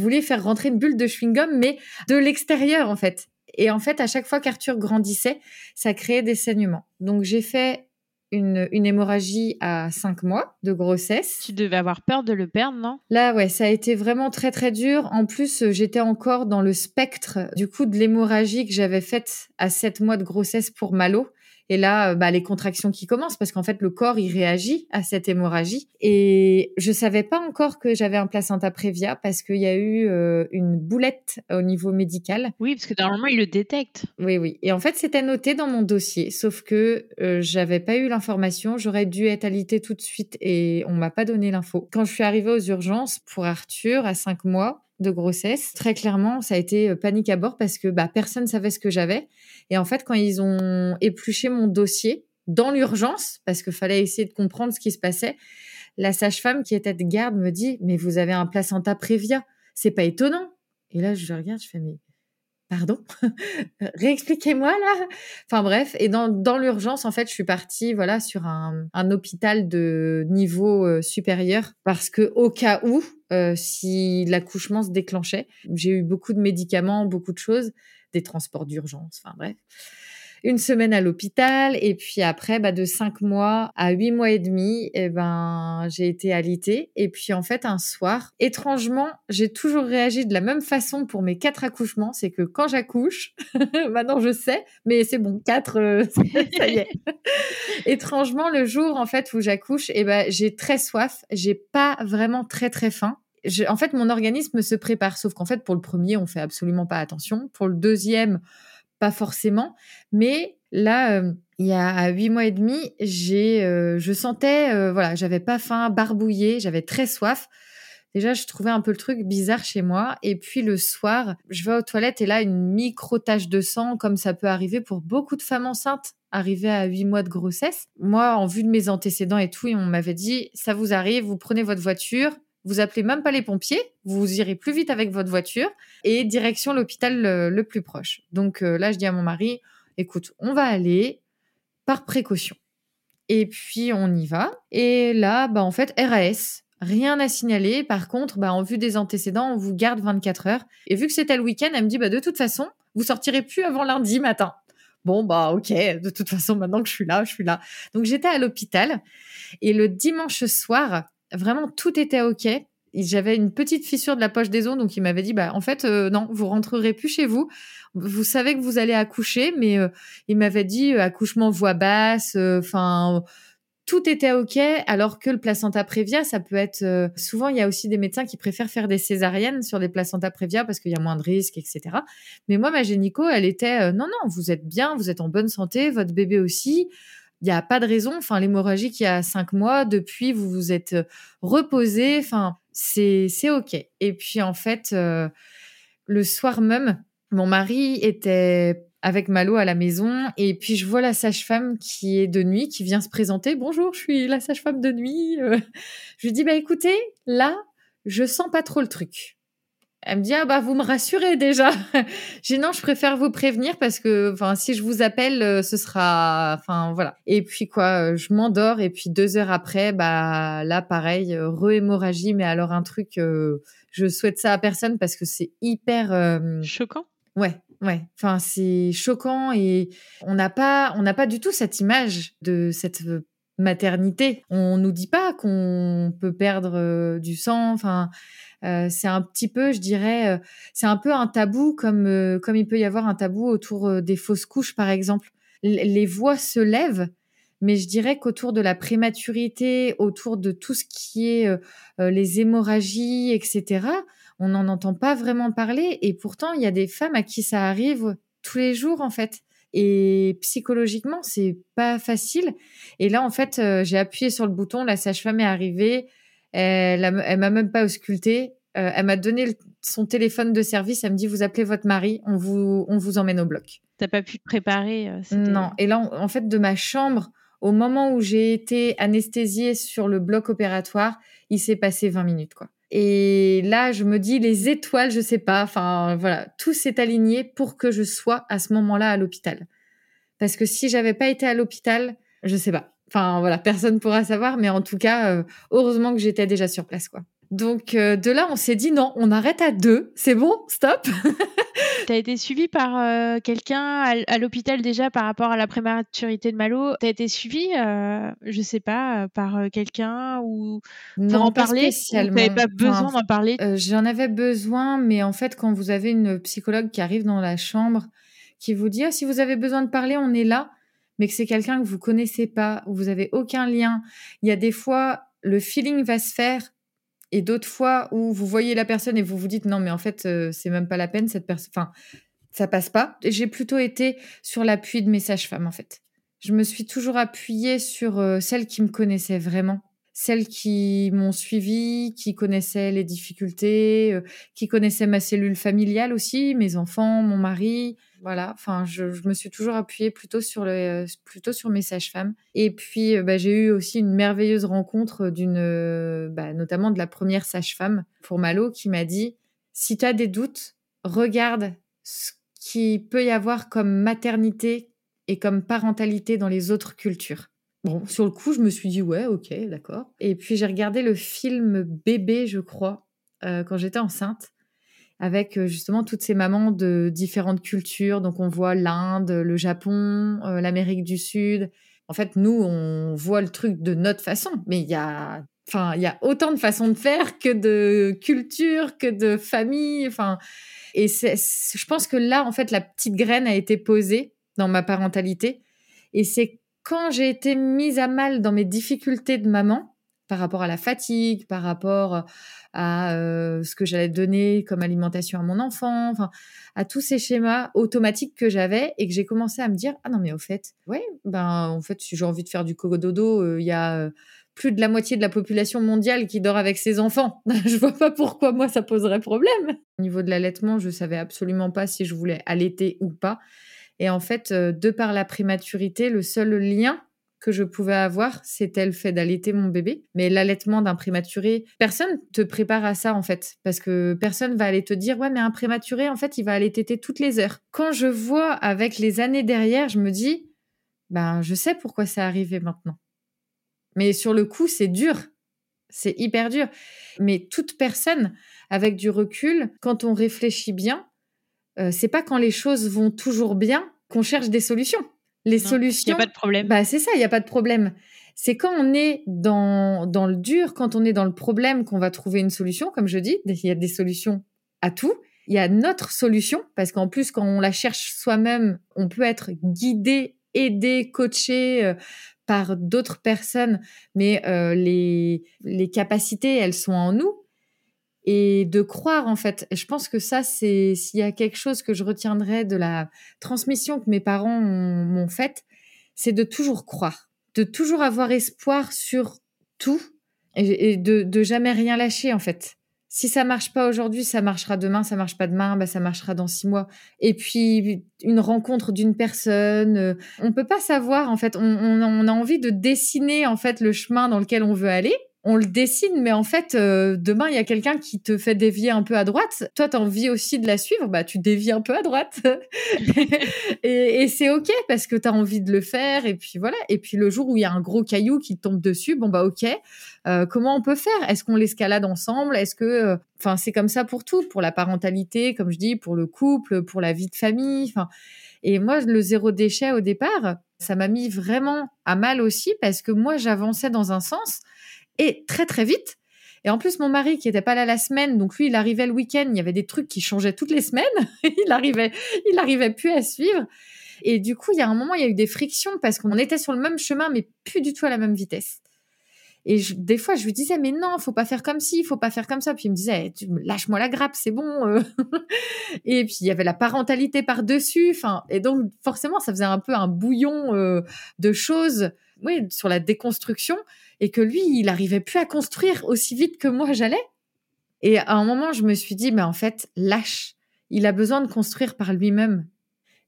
vouliez faire rentrer une bulle de chewing-gum, mais de l'extérieur, en fait. Et en fait, à chaque fois qu'Arthur grandissait, ça créait des saignements. Donc, j'ai fait une hémorragie à 5 mois de grossesse. Tu devais avoir peur de le perdre, non ? Là, ouais, ça a été vraiment très, très dur. En plus, j'étais encore dans le spectre, du coup, de l'hémorragie que j'avais faite à 7 mois de grossesse pour Malo. Et là, les contractions qui commencent, parce qu'en fait, le corps, il réagit à cette hémorragie. Et je savais pas encore que j'avais un placenta prévia, parce qu'il y a eu une boulette au niveau médical. Oui, parce que normalement, ils le détectent. Oui, oui. Et en fait, c'était noté dans mon dossier, sauf que j'avais pas eu l'information. J'aurais dû être alitée tout de suite et on m'a pas donné l'info. Quand je suis arrivée aux urgences pour Arthur, à 5 mois, de grossesse. Très clairement, ça a été panique à bord parce que personne savait ce que j'avais. Et en fait, quand ils ont épluché mon dossier dans l'urgence, parce qu'il fallait essayer de comprendre ce qui se passait, la sage-femme qui était de garde me dit « Mais vous avez un placenta prévia, c'est pas étonnant !» Et là, je regarde, je fais « Mais pardon réexpliquez-moi là !» Enfin bref, et dans l'urgence, en fait, je suis partie sur un hôpital de niveau supérieur parce que au cas où, si l'accouchement se déclenchait. J'ai eu beaucoup de médicaments, beaucoup de choses, des transports d'urgence, enfin bref. Une semaine à l'hôpital et puis après, de 5 mois à 8 mois et demi, j'ai été alitée. Et puis en fait, un soir, étrangement, j'ai toujours réagi de la même façon pour mes 4 accouchements. C'est que quand j'accouche, maintenant je sais, mais c'est bon, 4, ça y est. Étrangement, le jour en fait où j'accouche, j'ai très soif, j'ai pas vraiment très très faim. En fait, mon organisme se prépare, sauf qu'en fait, pour le premier, on fait absolument pas attention. Pour le deuxième, pas forcément, mais là, il y a 8 mois et demi, je sentais, j'avais pas faim, barbouillé, j'avais très soif. Déjà, je trouvais un peu le truc bizarre chez moi. Et puis le soir, je vais aux toilettes et là, une micro tache de sang, comme ça peut arriver pour beaucoup de femmes enceintes, arrivées à 8 mois de grossesse. Moi, en vue de mes antécédents et tout, on m'avait dit, ça vous arrive, vous prenez votre voiture. Vous appelez même pas les pompiers, vous irez plus vite avec votre voiture et direction l'hôpital le plus proche. Donc là, je dis à mon mari, écoute, on va aller par précaution. Et puis, on y va. Et là, en fait, RAS, rien à signaler. Par contre, en vue des antécédents, on vous garde 24 heures. Et vu que c'était le week-end, elle me dit, de toute façon, vous sortirez plus avant lundi matin. Bon, ok, de toute façon, maintenant que je suis là. Donc, j'étais à l'hôpital et le dimanche soir, vraiment, tout était OK. J'avais une petite fissure de la poche des os, donc il m'avait dit, en fait, non, vous rentrerez plus chez vous. Vous savez que vous allez accoucher, mais il m'avait dit, accouchement voix basse, tout était OK, alors que le placenta prévia, ça peut être... souvent, il y a aussi des médecins qui préfèrent faire des césariennes sur des placentas prévia parce qu'il y a moins de risques, etc. Mais moi, ma gynéco, elle était, non, vous êtes bien, vous êtes en bonne santé, votre bébé aussi... Il n'y a pas de raison. Enfin, l'hémorragie qui a 5 mois, depuis, vous vous êtes reposé. Enfin, c'est OK. Et puis, en fait, le soir même, mon mari était avec Malo à la maison. Et puis, je vois la sage-femme qui est de nuit, qui vient se présenter. « Bonjour, je suis la sage-femme de nuit. » Je lui dis, écoutez, là, je sens pas trop le truc. Elle me dit, vous me rassurez déjà. J'ai dit, non, je préfère vous prévenir parce que, si je vous appelle, ce sera, voilà. Et puis, je m'endors. Et puis, 2 heures après, là, pareil, re-hémorragie. Mais alors, un truc, je souhaite ça à personne parce que c'est hyper... choquant. Ouais. Enfin, c'est choquant et on n'a pas du tout cette image de cette maternité. On nous dit pas qu'on peut perdre du sang. Enfin, c'est un petit peu, je dirais, c'est un peu un tabou comme il peut y avoir un tabou autour des fausses couches, par exemple. Les voix se lèvent, mais je dirais qu'autour de la prématurité, autour de tout ce qui est les hémorragies, etc., on n'en entend pas vraiment parler. Et pourtant, il y a des femmes à qui ça arrive tous les jours, en fait. Et psychologiquement, c'est pas facile. Et là, en fait, j'ai appuyé sur le bouton, la sage-femme est arrivée, elle m'a même pas auscultée, elle m'a donné son téléphone de service, elle me dit, vous appelez votre mari, on vous emmène au bloc. T'as pas pu te préparer Non, et là, en fait, de ma chambre, au moment où j'ai été anesthésiée sur le bloc opératoire, il s'est passé 20 minutes, quoi. Et là, je me dis, les étoiles, je sais pas, enfin, voilà, tout s'est aligné pour que je sois à ce moment-là à l'hôpital. Parce que si j'avais pas été à l'hôpital, je sais pas. Enfin, voilà, personne pourra savoir, mais en tout cas, heureusement que j'étais déjà sur place, quoi. Donc, de là, on s'est dit, non, on arrête à 2, c'est bon, stop. T'as été suivie par quelqu'un à l'hôpital déjà par rapport à la prématurité de Malo. T'as été suivie, je sais pas, par quelqu'un ou pour non, en parler. T'avais pas besoin d'en parler. J'en avais besoin, mais en fait, quand vous avez une psychologue qui arrive dans la chambre, qui vous dit, si vous avez besoin de parler, on est là. mais que c'est quelqu'un que vous connaissez pas, où vous avez aucun lien, il y a des fois, le feeling va se faire, et d'autres fois où vous voyez la personne et vous vous dites non mais en fait c'est même pas la peine cette personne, enfin ça passe pas. J'ai plutôt été sur l'appui de mes sages-femmes en fait. Je me suis toujours appuyée sur celles qui me connaissaient vraiment, celles qui m'ont suivie, qui connaissaient les difficultés, qui connaissaient ma cellule familiale aussi, mes enfants, mon mari, voilà. Enfin, je me suis toujours appuyée plutôt sur mes sages-femmes. Et puis, j'ai eu aussi une merveilleuse rencontre notamment de la première sage-femme pour Malo, qui m'a dit si t'as des doutes, regarde ce qu'il peut y avoir comme maternité et comme parentalité dans les autres cultures. Bon, sur le coup, je me suis dit, ouais, ok, d'accord. Et puis, j'ai regardé le film Bébé, je crois, quand j'étais enceinte, avec justement toutes ces mamans de différentes cultures. Donc, on voit l'Inde, le Japon, l'Amérique du Sud. En fait, nous, on voit le truc de notre façon, mais il y a autant de façons de faire que de cultures, que de familles. Enfin, et je pense que là, en fait, la petite graine a été posée dans ma parentalité. Et c'est quand j'ai été mise à mal dans mes difficultés de maman, par rapport à la fatigue, par rapport à ce que j'allais donner comme alimentation à mon enfant, enfin, à tous ces schémas automatiques que j'avais et que j'ai commencé à me dire « Ah non, mais au fait, ouais, en fait, si j'ai envie de faire du cododo, il y a plus de la moitié de la population mondiale qui dort avec ses enfants. Je vois pas pourquoi, moi, ça poserait problème. » Au niveau de l'allaitement, je savais absolument pas si je voulais allaiter ou pas. Et en fait, de par la prématurité, le seul lien que je pouvais avoir, c'était le fait d'allaiter mon bébé. Mais l'allaitement d'un prématuré, personne te prépare à ça, en fait. Parce que personne va aller te dire « Ouais, mais un prématuré, en fait, il va aller téter toutes les heures. » Quand je vois avec les années derrière, je me dis « Ben, je sais pourquoi ça arrivait maintenant. » Mais sur le coup, c'est dur. C'est hyper dur. Mais toute personne, avec du recul, quand on réfléchit bien, c'est pas quand les choses vont toujours bien qu'on cherche des solutions. Les solutions... Il n'y a pas de problème. Bah, c'est ça, il n'y a pas de problème. C'est quand on est dans le dur, quand on est dans le problème, qu'on va trouver une solution, comme je dis. Il y a des solutions à tout. Il y a notre solution, parce qu'en plus, quand on la cherche soi-même, on peut être guidé, aidé, coaché par d'autres personnes. Mais les capacités, elles sont en nous. Et de croire, en fait, je pense que ça, c'est s'il y a quelque chose que je retiendrai de la transmission que mes parents m'ont faite, c'est de toujours croire, de toujours avoir espoir sur tout et de jamais rien lâcher, en fait. Si ça marche pas aujourd'hui, ça marchera demain, ça marche pas demain, ça marchera dans 6 mois. Et puis, une rencontre d'une personne, on peut pas savoir, en fait, on a envie de dessiner, en fait, le chemin dans lequel on veut aller. On le dessine, mais en fait, demain, il y a quelqu'un qui te fait dévier un peu à droite. Toi, tu as envie aussi de la suivre, tu dévies un peu à droite. et c'est OK, parce que tu as envie de le faire. Et puis voilà. Et puis le jour où il y a un gros caillou qui tombe dessus, OK, comment on peut faire ? Est-ce qu'on l'escalade ensemble ? Est-ce que... Enfin, c'est comme ça pour tout, pour la parentalité, comme je dis, pour le couple, pour la vie de famille. Enfin, et moi, le zéro déchet au départ, ça m'a mis vraiment à mal aussi, parce que moi, j'avançais dans un sens... Et très, très vite. Et en plus, mon mari qui n'était pas là la semaine, donc lui, il arrivait le week-end, il y avait des trucs qui changeaient toutes les semaines. il arrivait plus à suivre. Et du coup, il y a un moment, il y a eu des frictions parce qu'on était sur le même chemin, mais plus du tout à la même vitesse. Et des fois, je lui disais, mais non, faut pas faire comme ci, faut pas faire comme ça. Puis il me disait, lâche-moi la grappe, c'est bon. Et puis, il y avait la parentalité par-dessus. Et donc, forcément, ça faisait un peu un bouillon de choses, oui, sur la déconstruction. Et que lui, il n'arrivait plus à construire aussi vite que moi j'allais. Et à un moment, je me suis dit, en fait, lâche. Il a besoin de construire par lui-même.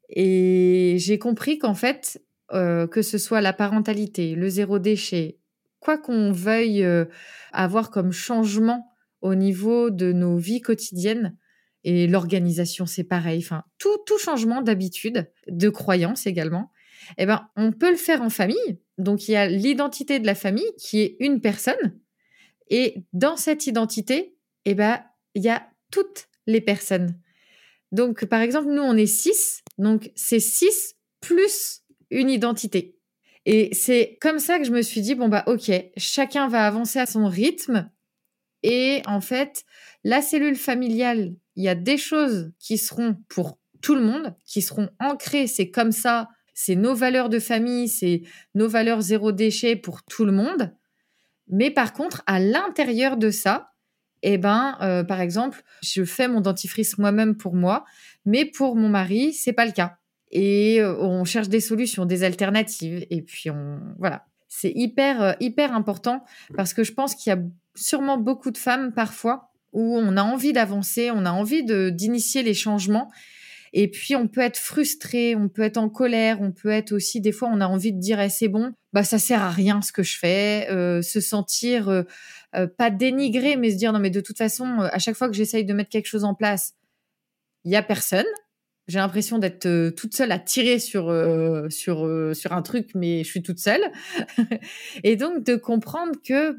Et j'ai compris qu'en fait, que ce soit la parentalité, le zéro déchet, quoi qu'on veuille avoir comme changement au niveau de nos vies quotidiennes, et l'organisation, c'est pareil. Enfin, tout changement d'habitude, de croyance également, on peut le faire en famille. Donc, il y a l'identité de la famille qui est une personne. Et dans cette identité, il y a toutes les personnes. Donc, par exemple, nous, on est 6. Donc, c'est 6 plus une identité. Et c'est comme ça que je me suis dit, OK, chacun va avancer à son rythme. Et en fait, la cellule familiale, il y a des choses qui seront pour tout le monde, qui seront ancrées. C'est comme ça. c'est nos valeurs de famille, c'est nos valeurs zéro déchet pour tout le monde. Mais par contre, à l'intérieur de ça, par exemple, je fais mon dentifrice moi-même pour moi, mais pour mon mari, c'est pas le cas. Et on cherche des solutions, des alternatives. Et puis voilà, c'est hyper hyper important parce que je pense qu'il y a sûrement beaucoup de femmes parfois où on a envie d'avancer, on a envie d'initier les changements. Et puis, on peut être frustré, on peut être en colère, on peut être aussi, des fois, on a envie de dire « c'est bon, ça sert à rien ce que je fais », se sentir pas dénigré, mais se dire « non, mais de toute façon, à chaque fois que j'essaye de mettre quelque chose en place, il y a personne. J'ai l'impression d'être toute seule à tirer sur un truc, mais je suis toute seule. » Et donc, de comprendre que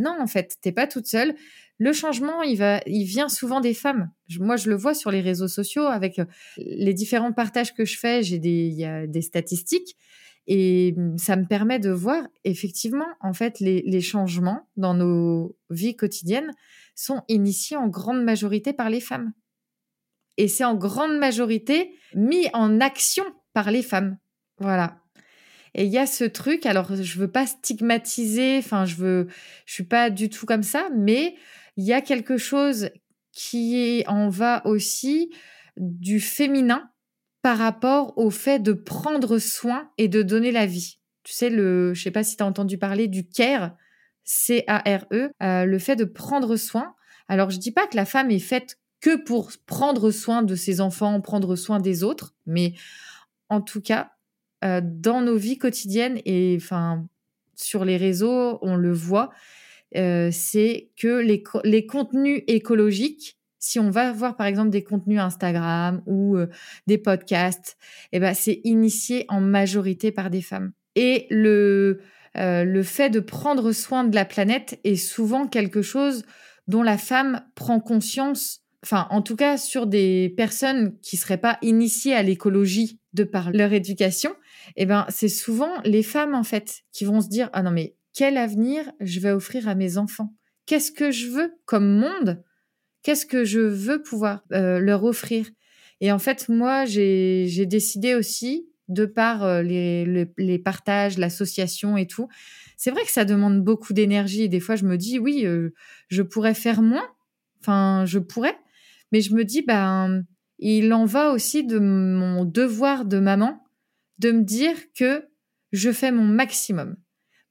non, en fait, t'es pas toute seule. Le changement, il vient souvent des femmes. Moi, je le vois sur les réseaux sociaux avec les différents partages que je fais. Il y a des statistiques et ça me permet de voir effectivement, en fait, les changements dans nos vies quotidiennes sont initiés en grande majorité par les femmes. Et c'est en grande majorité mis en action par les femmes. Voilà. Et il y a ce truc, alors je veux pas stigmatiser, je suis pas du tout comme ça, mais il y a quelque chose qui en va aussi du féminin par rapport au fait de prendre soin et de donner la vie. Tu sais, je sais pas si tu as entendu parler du care, C-A-R-E, le fait de prendre soin. Alors je dis pas que la femme est faite que pour prendre soin de ses enfants, prendre soin des autres, mais en tout cas, dans nos vies quotidiennes et sur les réseaux, on le voit, c'est que les contenus écologiques, si on va voir par exemple des contenus Instagram ou des podcasts, c'est initié en majorité par des femmes. Et le fait de prendre soin de la planète est souvent quelque chose dont la femme prend conscience, en tout cas sur des personnes qui seraient pas initiées à l'écologie de par leur éducation, c'est souvent les femmes en fait qui vont se dire « Ah non mais quel avenir je vais offrir à mes enfants ? Qu'est-ce que je veux comme monde ? Qu'est-ce que je veux pouvoir leur offrir ?» Et en fait, moi, j'ai décidé aussi, de par les partages, l'association et tout, c'est vrai que ça demande beaucoup d'énergie. Des fois, je me dis « Oui, je pourrais faire moins. Je pourrais. » Mais je me dis « Il en va aussi de mon devoir de maman de me dire que je fais mon maximum.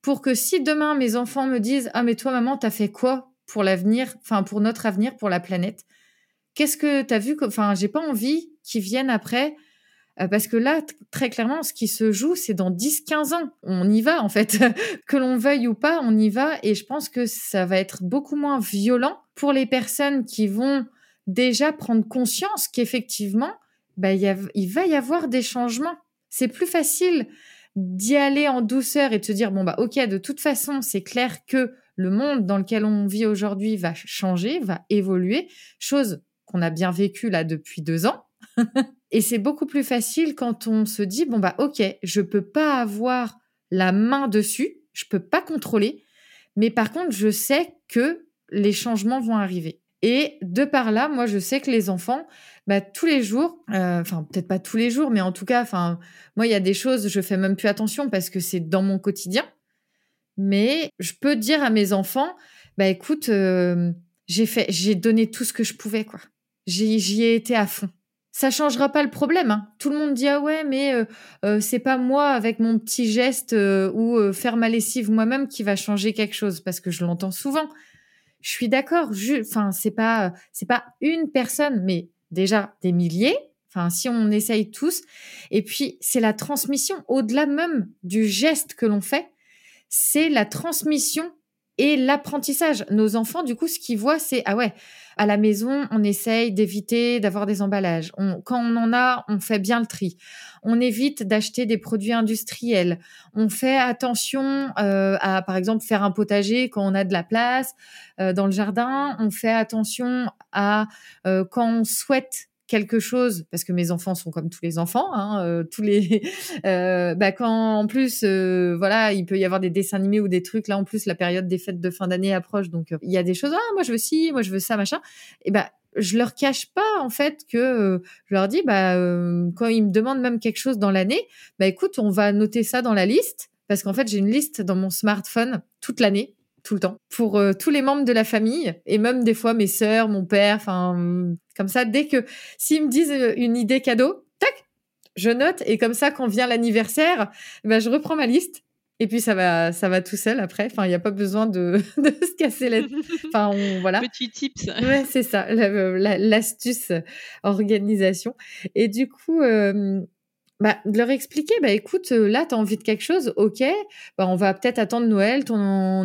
Pour que si demain mes enfants me disent « Ah mais toi maman, t'as fait quoi pour l'avenir, pour notre avenir, pour la planète ? Qu'est-ce que t'as vu ?» J'ai pas envie qu'ils viennent après parce que là, très clairement, ce qui se joue, c'est dans 10-15 ans. On y va en fait, que l'on veuille ou pas, on y va et je pense que ça va être beaucoup moins violent pour les personnes qui vont déjà prendre conscience qu'effectivement, il va y avoir des changements. C'est plus facile d'y aller en douceur et de se dire, ok, de toute façon, c'est clair que le monde dans lequel on vit aujourd'hui va changer, va évoluer, chose qu'on a bien vécue là depuis 2 ans. Et c'est beaucoup plus facile quand on se dit, ok, je peux pas avoir la main dessus, je peux pas contrôler, mais par contre, je sais que les changements vont arriver. Et de par là, moi, je sais que les enfants, tous les jours, peut-être pas tous les jours, mais en tout cas, moi, il y a des choses, je fais même plus attention parce que c'est dans mon quotidien. Mais je peux dire à mes enfants, écoute, j'ai donné tout ce que je pouvais, quoi. J'y ai été à fond. Ça changera pas le problème, hein. Tout le monde dit ah ouais, mais c'est pas moi avec mon petit geste ou faire ma lessive moi-même qui va changer quelque chose, parce que je l'entends souvent. Je suis d'accord, c'est pas une personne, mais déjà des milliers, si on essaye tous. Et puis, c'est la transmission, au-delà même du geste que l'on fait, c'est la transmission et l'apprentissage. Nos enfants, du coup, ce qu'ils voient, c'est, ah ouais, à la maison, on essaye d'éviter d'avoir des emballages. Quand on en a, on fait bien le tri. On évite d'acheter des produits industriels. On fait attention à, par exemple, faire un potager quand on a de la place dans le jardin. On fait attention à quand on souhaite quelque chose, parce que mes enfants sont comme tous les enfants, quand en plus, il peut y avoir des dessins animés ou des trucs, là en plus la période des fêtes de fin d'année approche, donc il y a des choses, moi je veux ci, moi je veux ça, machin, je leur cache pas en fait que je leur dis quand ils me demandent même quelque chose dans l'année, écoute, on va noter ça dans la liste, parce qu'en fait j'ai une liste dans mon smartphone toute l'année, tout le temps, pour tous les membres de la famille, et même des fois mes sœurs, mon père, comme ça, dès que s'ils me disent une idée cadeau, tac, je note, et comme ça quand vient l'anniversaire, je reprends ma liste. Et puis ça va tout seul après. Il n'y a pas besoin de se casser la tête. Voilà. Petit tips. Ouais, c'est ça, l'astuce organisation. Et du coup, de leur expliquer, écoute, là t'as envie de quelque chose, ok. On va peut-être attendre Noël, ton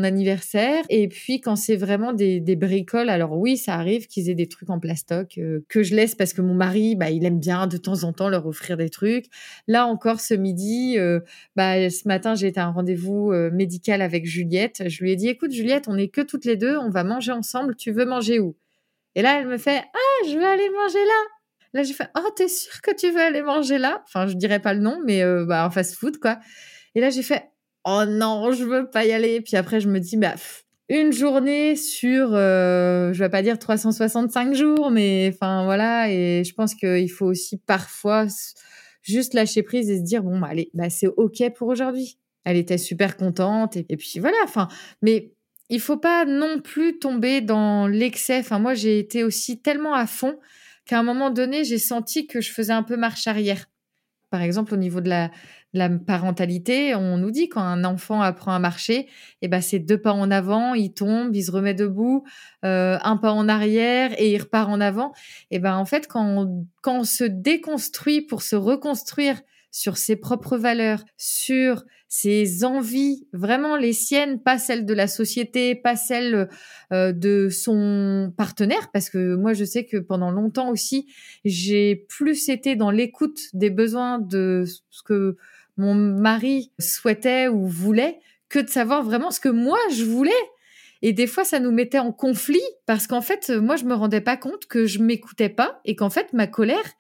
anniversaire. Et puis quand c'est vraiment des bricoles, alors oui, ça arrive qu'ils aient des trucs en plastoc que je laisse parce que mon mari, il aime bien de temps en temps leur offrir des trucs. Là encore ce midi, ce matin j'ai été à un rendez-vous médical avec Juliette. Je lui ai dit, écoute Juliette, on est que toutes les deux, on va manger ensemble. Tu veux manger où? Et là elle me fait, ah je veux aller manger là. Là, j'ai fait « Oh, t'es sûre que tu veux aller manger là ?» je dirais pas le nom, mais en fast-food, quoi. Et là, j'ai fait « Oh non, je veux pas y aller !» Puis après, je me dis « une journée sur, je vais pas dire 365 jours, mais voilà. » Et je pense qu'il faut aussi parfois juste lâcher prise et se dire « Bon, allez, c'est OK pour aujourd'hui. » Elle était super contente. Et puis voilà, mais il faut pas non plus tomber dans l'excès. Moi, j'ai été aussi tellement à fond qu'à un moment donné, j'ai senti que je faisais un peu marche arrière. Par exemple, au niveau de la parentalité, on nous dit quand un enfant apprend à marcher, c'est 2 pas en avant, il tombe, il se remet debout, 1 pas en arrière et il repart en avant. En fait, quand on se déconstruit pour se reconstruire sur ses propres valeurs, sur ses envies, vraiment les siennes, pas celles de la société, pas celles de son partenaire, parce que moi, je sais que pendant longtemps aussi, j'ai plus été dans l'écoute des besoins de ce que mon mari souhaitait ou voulait, que de savoir vraiment ce que moi, je voulais. Et des fois, ça nous mettait en conflit, parce qu'en fait, moi, je me rendais pas compte que je m'écoutais pas, et qu'en fait, ma colère,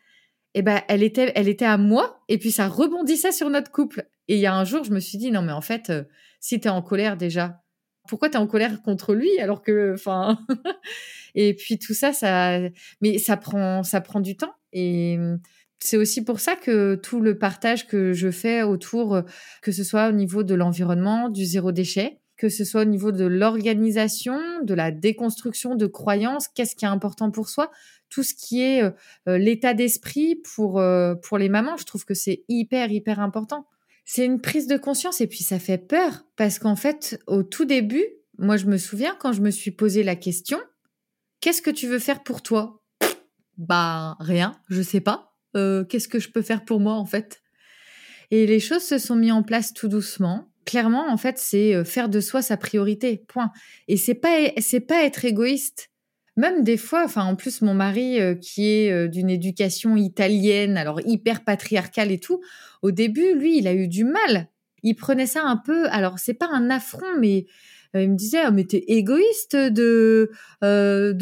elle était à moi, et puis ça rebondissait sur notre couple. Et il y a un jour, je me suis dit, non, mais en fait, si t'es en colère déjà, pourquoi t'es en colère contre lui alors que, Et puis tout ça, mais ça prend du temps. Et c'est aussi pour ça que tout le partage que je fais autour, que ce soit au niveau de l'environnement, du zéro déchet, que ce soit au niveau de l'organisation, de la déconstruction de croyances, qu'est-ce qui est important pour soi, tout ce qui est l'état d'esprit pour les mamans, je trouve que c'est hyper, hyper important. C'est une prise de conscience, et puis ça fait peur, parce qu'en fait, au tout début, moi je me souviens, quand je me suis posé la question, qu'est-ce que tu veux faire pour toi ? Rien, je sais pas. Qu'est-ce que je peux faire pour moi en fait ? Et les choses se sont mises en place tout doucement. Clairement, en fait, c'est faire de soi sa priorité, point. Et c'est pas être égoïste. Même des fois, en plus, mon mari, qui est d'une éducation italienne, alors hyper patriarcale et tout, au début, lui, il a eu du mal. Il prenait ça un peu, alors c'est pas un affront, mais il me disait, oh, mais t'es égoïste de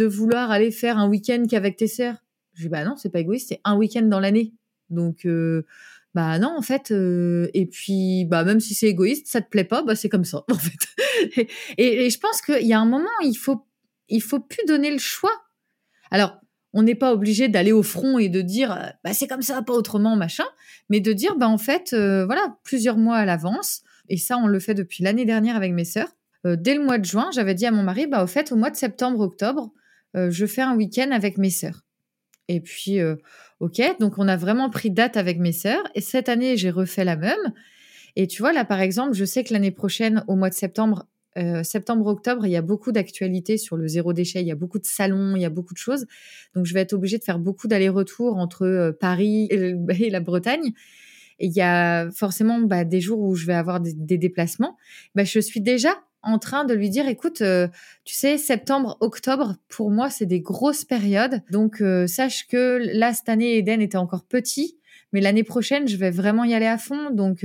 vouloir aller faire un week-end qu'avec tes sœurs. Je dis, non, c'est pas égoïste, c'est un week-end dans l'année. Donc, non, en fait, et puis, même si c'est égoïste, ça te plaît pas, c'est comme ça, en fait. Et je pense qu'il y a un moment, il faut plus donner le choix. Alors, on n'est pas obligé d'aller au front et de dire, c'est comme ça, pas autrement, machin, mais de dire, en fait, voilà, plusieurs mois à l'avance, et ça, on le fait depuis l'année dernière avec mes sœurs. Dès le mois de juin, j'avais dit à mon mari, au fait, au mois de septembre, octobre, je fais un week-end avec mes sœurs. Et puis, OK, donc on a vraiment pris date avec mes sœurs. Et cette année, j'ai refait la même. Et tu vois, là, par exemple, je sais que l'année prochaine, au mois de septembre-octobre, il y a beaucoup d'actualités sur le zéro déchet. Il y a beaucoup de salons, il y a beaucoup de choses. Donc, je vais être obligée de faire beaucoup d'allers-retours entre Paris et la Bretagne. Et il y a forcément des jours où je vais avoir des déplacements. Je suis déjà en train de lui dire, écoute, tu sais, septembre, octobre, pour moi, c'est des grosses périodes. Donc, sache que là, cette année, Eden était encore petit, mais l'année prochaine, je vais vraiment y aller à fond. Donc,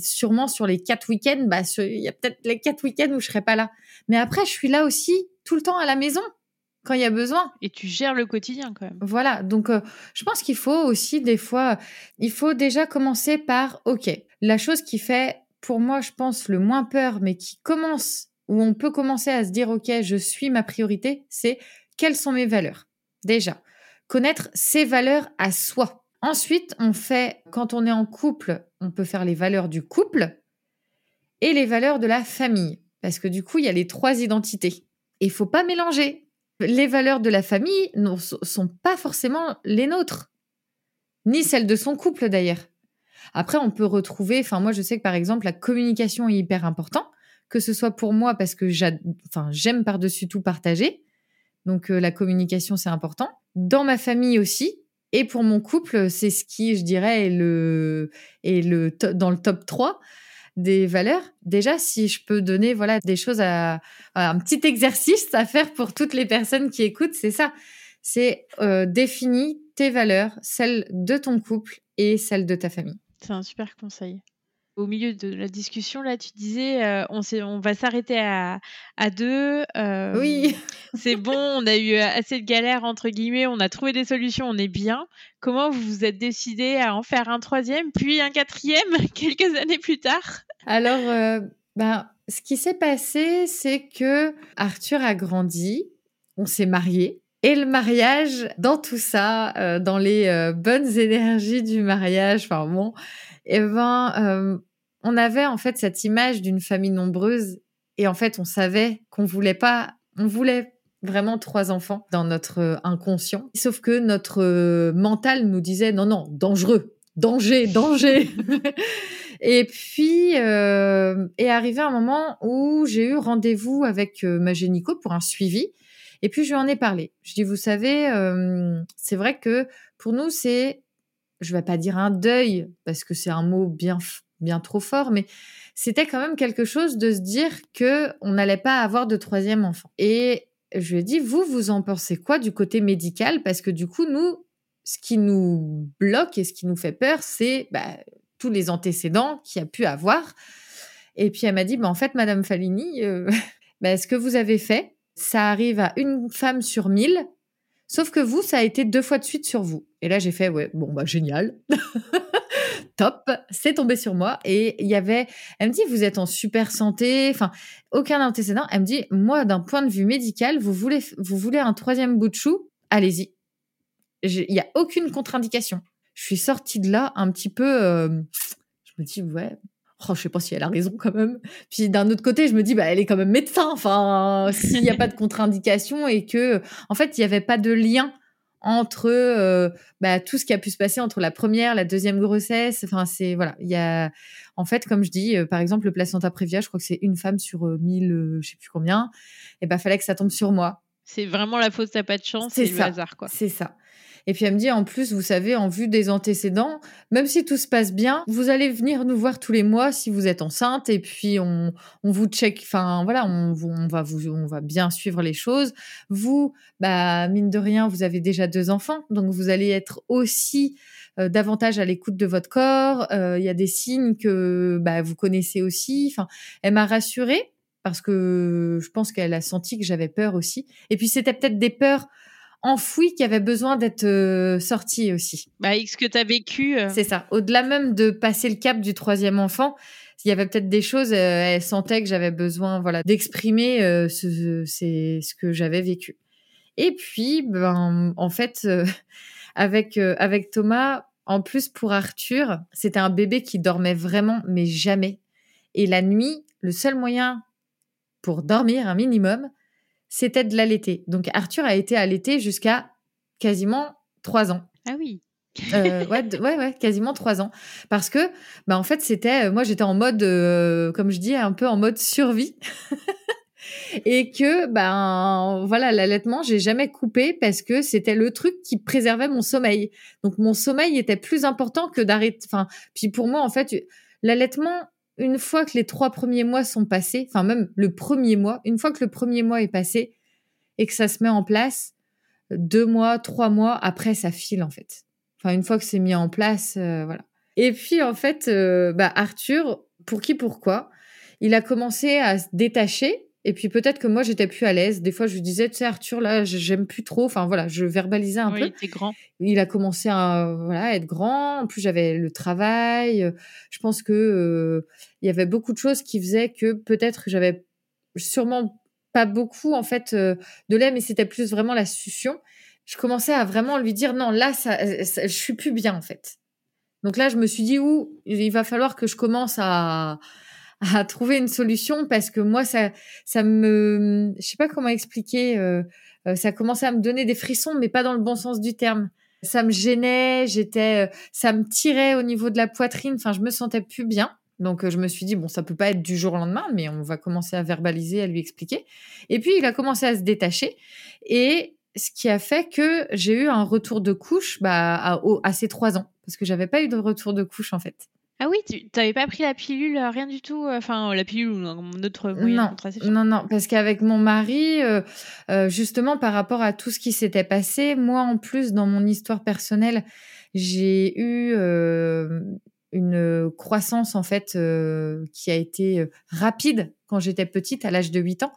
sûrement sur les 4 week-ends, il y a peut-être les 4 week-ends où je serai pas là. Mais après, je suis là aussi tout le temps à la maison quand il y a besoin. Et tu gères le quotidien quand même. Voilà, donc je pense qu'il faut aussi des fois, il faut déjà commencer par, OK, la chose qui fait pour moi, je pense, le moins peur, mais qui commence, où on peut commencer à se dire, OK, je suis ma priorité, c'est quelles sont mes valeurs ? déjà. Connaître ses valeurs à soi. Ensuite, on fait, quand on est en couple, on peut faire les valeurs du couple et les valeurs de la famille. Parce que du coup, il y a les trois identités. Et il ne faut pas mélanger. Les valeurs de la famille ne sont pas forcément les nôtres. Ni celles de son couple, d'ailleurs. Après, on peut retrouver... Enfin, moi, je sais que, par exemple, la communication est hyper importante. Que ce soit pour moi, parce que j'aime par-dessus tout partager. Donc, la communication, c'est important. Dans ma famille aussi. Et pour mon couple, c'est ce qui, je dirais, dans le top 3 des valeurs. Déjà, si je peux donner des choses un petit exercice à faire pour toutes les personnes qui écoutent, c'est ça. C'est définir tes valeurs, celles de ton couple et celles de ta famille. C'est un super conseil. Au milieu de la discussion, là, tu disais, on va s'arrêter à deux. Oui. C'est bon, on a eu assez de galères, entre guillemets, on a trouvé des solutions, on est bien. Comment vous vous êtes décidé à en faire un troisième, puis un quatrième, quelques années plus tard? Alors, ce qui s'est passé, c'est que Arthur a grandi, on s'est mariés. Et le mariage, dans tout ça, dans les bonnes énergies du mariage, on avait en fait cette image d'une famille nombreuse et en fait on savait qu'on voulait pas, on voulait vraiment 3 enfants dans notre inconscient. Sauf que notre mental nous disait non, dangereux, danger. Et puis est arrivé un moment où j'ai eu rendez-vous avec ma gynéco pour un suivi. Et puis je lui en ai parlé. Je dis, vous savez, c'est vrai que pour nous c'est, je vais pas dire un deuil parce que c'est un mot bien trop fort, mais c'était quand même quelque chose de se dire que on n'allait pas avoir de 3e enfant. Et je lui ai dit, vous en pensez quoi du côté médical, parce que du coup nous, ce qui nous bloque et ce qui nous fait peur, c'est tous les antécédents qu'il y a pu avoir. Et puis elle m'a dit, en fait Madame Fallini, ce que vous avez fait, ça arrive à une femme sur 1000, sauf que vous, ça a été 2 fois de suite sur vous. Et là, j'ai fait, génial, top, c'est tombé sur moi. Et elle me dit, vous êtes en super santé, aucun antécédent. Elle me dit, moi, d'un point de vue médical, vous voulez un 3e bout de chou, allez-y. Il n'y a aucune contre-indication. Je suis sortie de là un petit peu, je me dis, je sais pas si elle a raison quand même. Puis d'un autre côté, je me dis, elle est quand même médecin. S'il n'y a pas de contre-indication et que, en fait, il n'y avait pas de lien entre tout ce qui a pu se passer entre la première, la 2e grossesse. Il y a, en fait, comme je dis, par exemple, le placenta previa, je crois que c'est une femme sur 1000, je sais plus combien. Et fallait que ça tombe sur moi. C'est vraiment la faute, t'as pas de chance, c'est le hasard, quoi. C'est ça. Et puis elle me dit, en plus, vous savez, en vue des antécédents, même si tout se passe bien, vous allez venir nous voir tous les mois si vous êtes enceinte. Et puis on vous check, on va bien suivre les choses. Vous, mine de rien, vous avez déjà 2 enfants, donc vous allez être aussi davantage à l'écoute de votre corps. Il y a des signes que vous connaissez aussi. Elle m'a rassurée parce que je pense qu'elle a senti que j'avais peur aussi. Et puis c'était peut-être des peurs enfouie qui avait besoin d'être sortie aussi. Avec ce que tu as vécu. C'est ça. Au-delà même de passer le cap du 3e enfant, il y avait peut-être des choses, elle sentait que j'avais besoin d'exprimer ce que j'avais vécu. Et puis, en fait, avec Thomas, en plus pour Arthur, c'était un bébé qui dormait vraiment, mais jamais. Et la nuit, le seul moyen pour dormir un minimum, c'était de l'allaiter. Donc, Arthur a été allaité jusqu'à quasiment 3 ans. Ah oui. Quasiment 3 ans. Parce que, en fait, c'était... Moi, j'étais en mode, comme je dis, un peu en mode survie. Et que, l'allaitement, j'ai jamais coupé parce que c'était le truc qui préservait mon sommeil. Donc, mon sommeil était plus important que d'arrêter... Puis pour moi, en fait, l'allaitement... Une fois que les 3 premiers mois sont passés, même le premier mois, une fois que le premier mois est passé et que ça se met en place, 2 mois, 3 mois, après, ça file, en fait. Une fois que c'est mis en place, voilà. Et puis, en fait, Arthur, pour qui, pourquoi, il a commencé à se détacher. Et puis, peut-être que moi, j'étais plus à l'aise. Des fois, je lui disais, tu sais, Arthur, là, j'aime plus trop. Je verbalisais un peu. Il était grand. Il a commencé à être grand. En plus, j'avais le travail. Je pense que il y avait beaucoup de choses qui faisaient que peut-être j'avais sûrement pas beaucoup, en fait, de lait, mais c'était plus vraiment la succion. je commençais à vraiment lui dire non, là, ça, je suis plus bien en fait. Donc là, je me suis dit ouh, il va falloir que je commence à trouver une solution parce que moi, ça me, je sais pas comment expliquer, ça commençait à me donner des frissons, mais pas dans le bon sens du terme. Ça me gênait, ça me tirait au niveau de la poitrine. Enfin, je me sentais plus bien. Donc, je me suis dit, bon, ça peut pas être du jour au lendemain, mais on va commencer à verbaliser, à lui expliquer. Et puis, il a commencé à se détacher. Et ce qui a fait que j'ai eu un retour de couche, à ses 3 ans. Parce que j'avais pas eu de retour de couche, en fait. Ah oui, tu n'avais pas pris la pilule, rien du tout. Enfin, la pilule ou un autre moyen contraceptif. Non, parce qu'avec mon mari, justement, par rapport à tout ce qui s'était passé, moi, en plus, dans mon histoire personnelle, j'ai eu une croissance, en fait, qui a été rapide quand j'étais petite, à l'âge de 8 ans.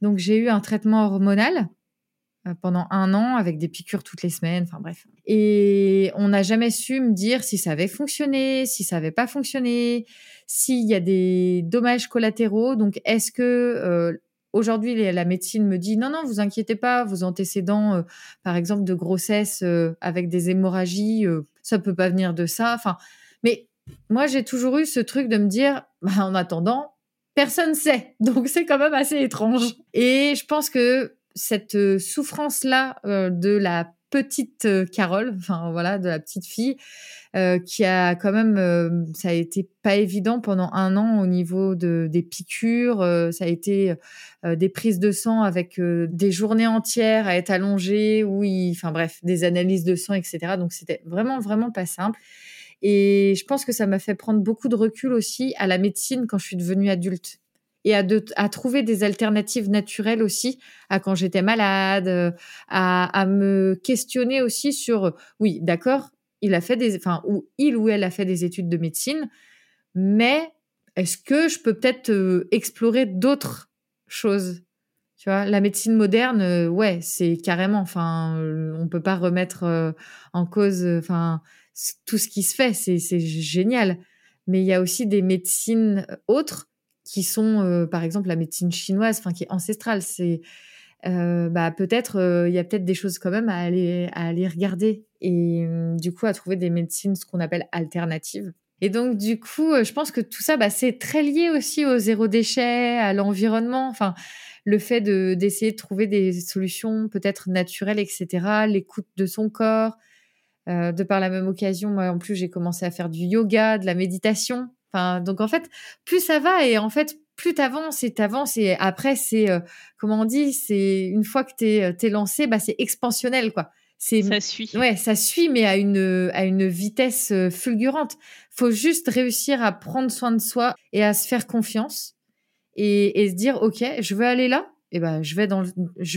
Donc, j'ai eu un traitement hormonal pendant 1 an, avec des piqûres toutes les semaines, enfin bref. Et on n'a jamais su me dire si ça avait fonctionné, si ça n'avait pas fonctionné, s'il y a des dommages collatéraux. Donc, est-ce que aujourd'hui, la médecine me dit non, vous inquiétez pas, vos antécédents, par exemple, de grossesse avec des hémorragies, ça peut pas venir de ça. Enfin, mais moi, j'ai toujours eu ce truc de me dire, en attendant, personne sait. Donc, c'est quand même assez étrange. Et je pense que cette souffrance-là de la petite Carole, enfin voilà, de la petite fille, qui a quand même, ça a été pas évident pendant 1 an au niveau des piqûres, ça a été des prises de sang avec des journées entières à être allongée, enfin bref, des analyses de sang, etc. Donc c'était vraiment, vraiment pas simple. Et je pense que ça m'a fait prendre beaucoup de recul aussi à la médecine quand je suis devenue adulte. Et à trouver des alternatives naturelles aussi à quand j'étais malade, à me questionner aussi sur, oui, d'accord, il ou elle a fait des études de médecine, mais est-ce que je peux peut-être explorer d'autres choses? Tu vois, la médecine moderne, ouais, c'est carrément, on peut pas remettre en cause, tout ce qui se fait, c'est génial. Mais il y a aussi des médecines autres qui sont, par exemple, la médecine chinoise, qui est ancestrale. C'est, peut-être, il y a peut-être des choses quand même à aller regarder. Et du coup, à trouver des médecines, ce qu'on appelle alternatives. Et donc, du coup, je pense que tout ça, c'est très lié aussi au zéro déchet, à l'environnement. Le fait d'essayer de trouver des solutions peut-être naturelles, etc. L'écoute de son corps. De par la même occasion, moi, en plus, j'ai commencé à faire du yoga, de la méditation. Donc en fait, plus ça va et en fait, plus t'avances et après c'est, comment on dit, c'est une fois que t'es lancé, c'est expansionnel quoi. Ça suit. Ouais, ça suit mais à une vitesse fulgurante. Faut juste réussir à prendre soin de soi et à se faire confiance et se dire ok, je veux aller là, et je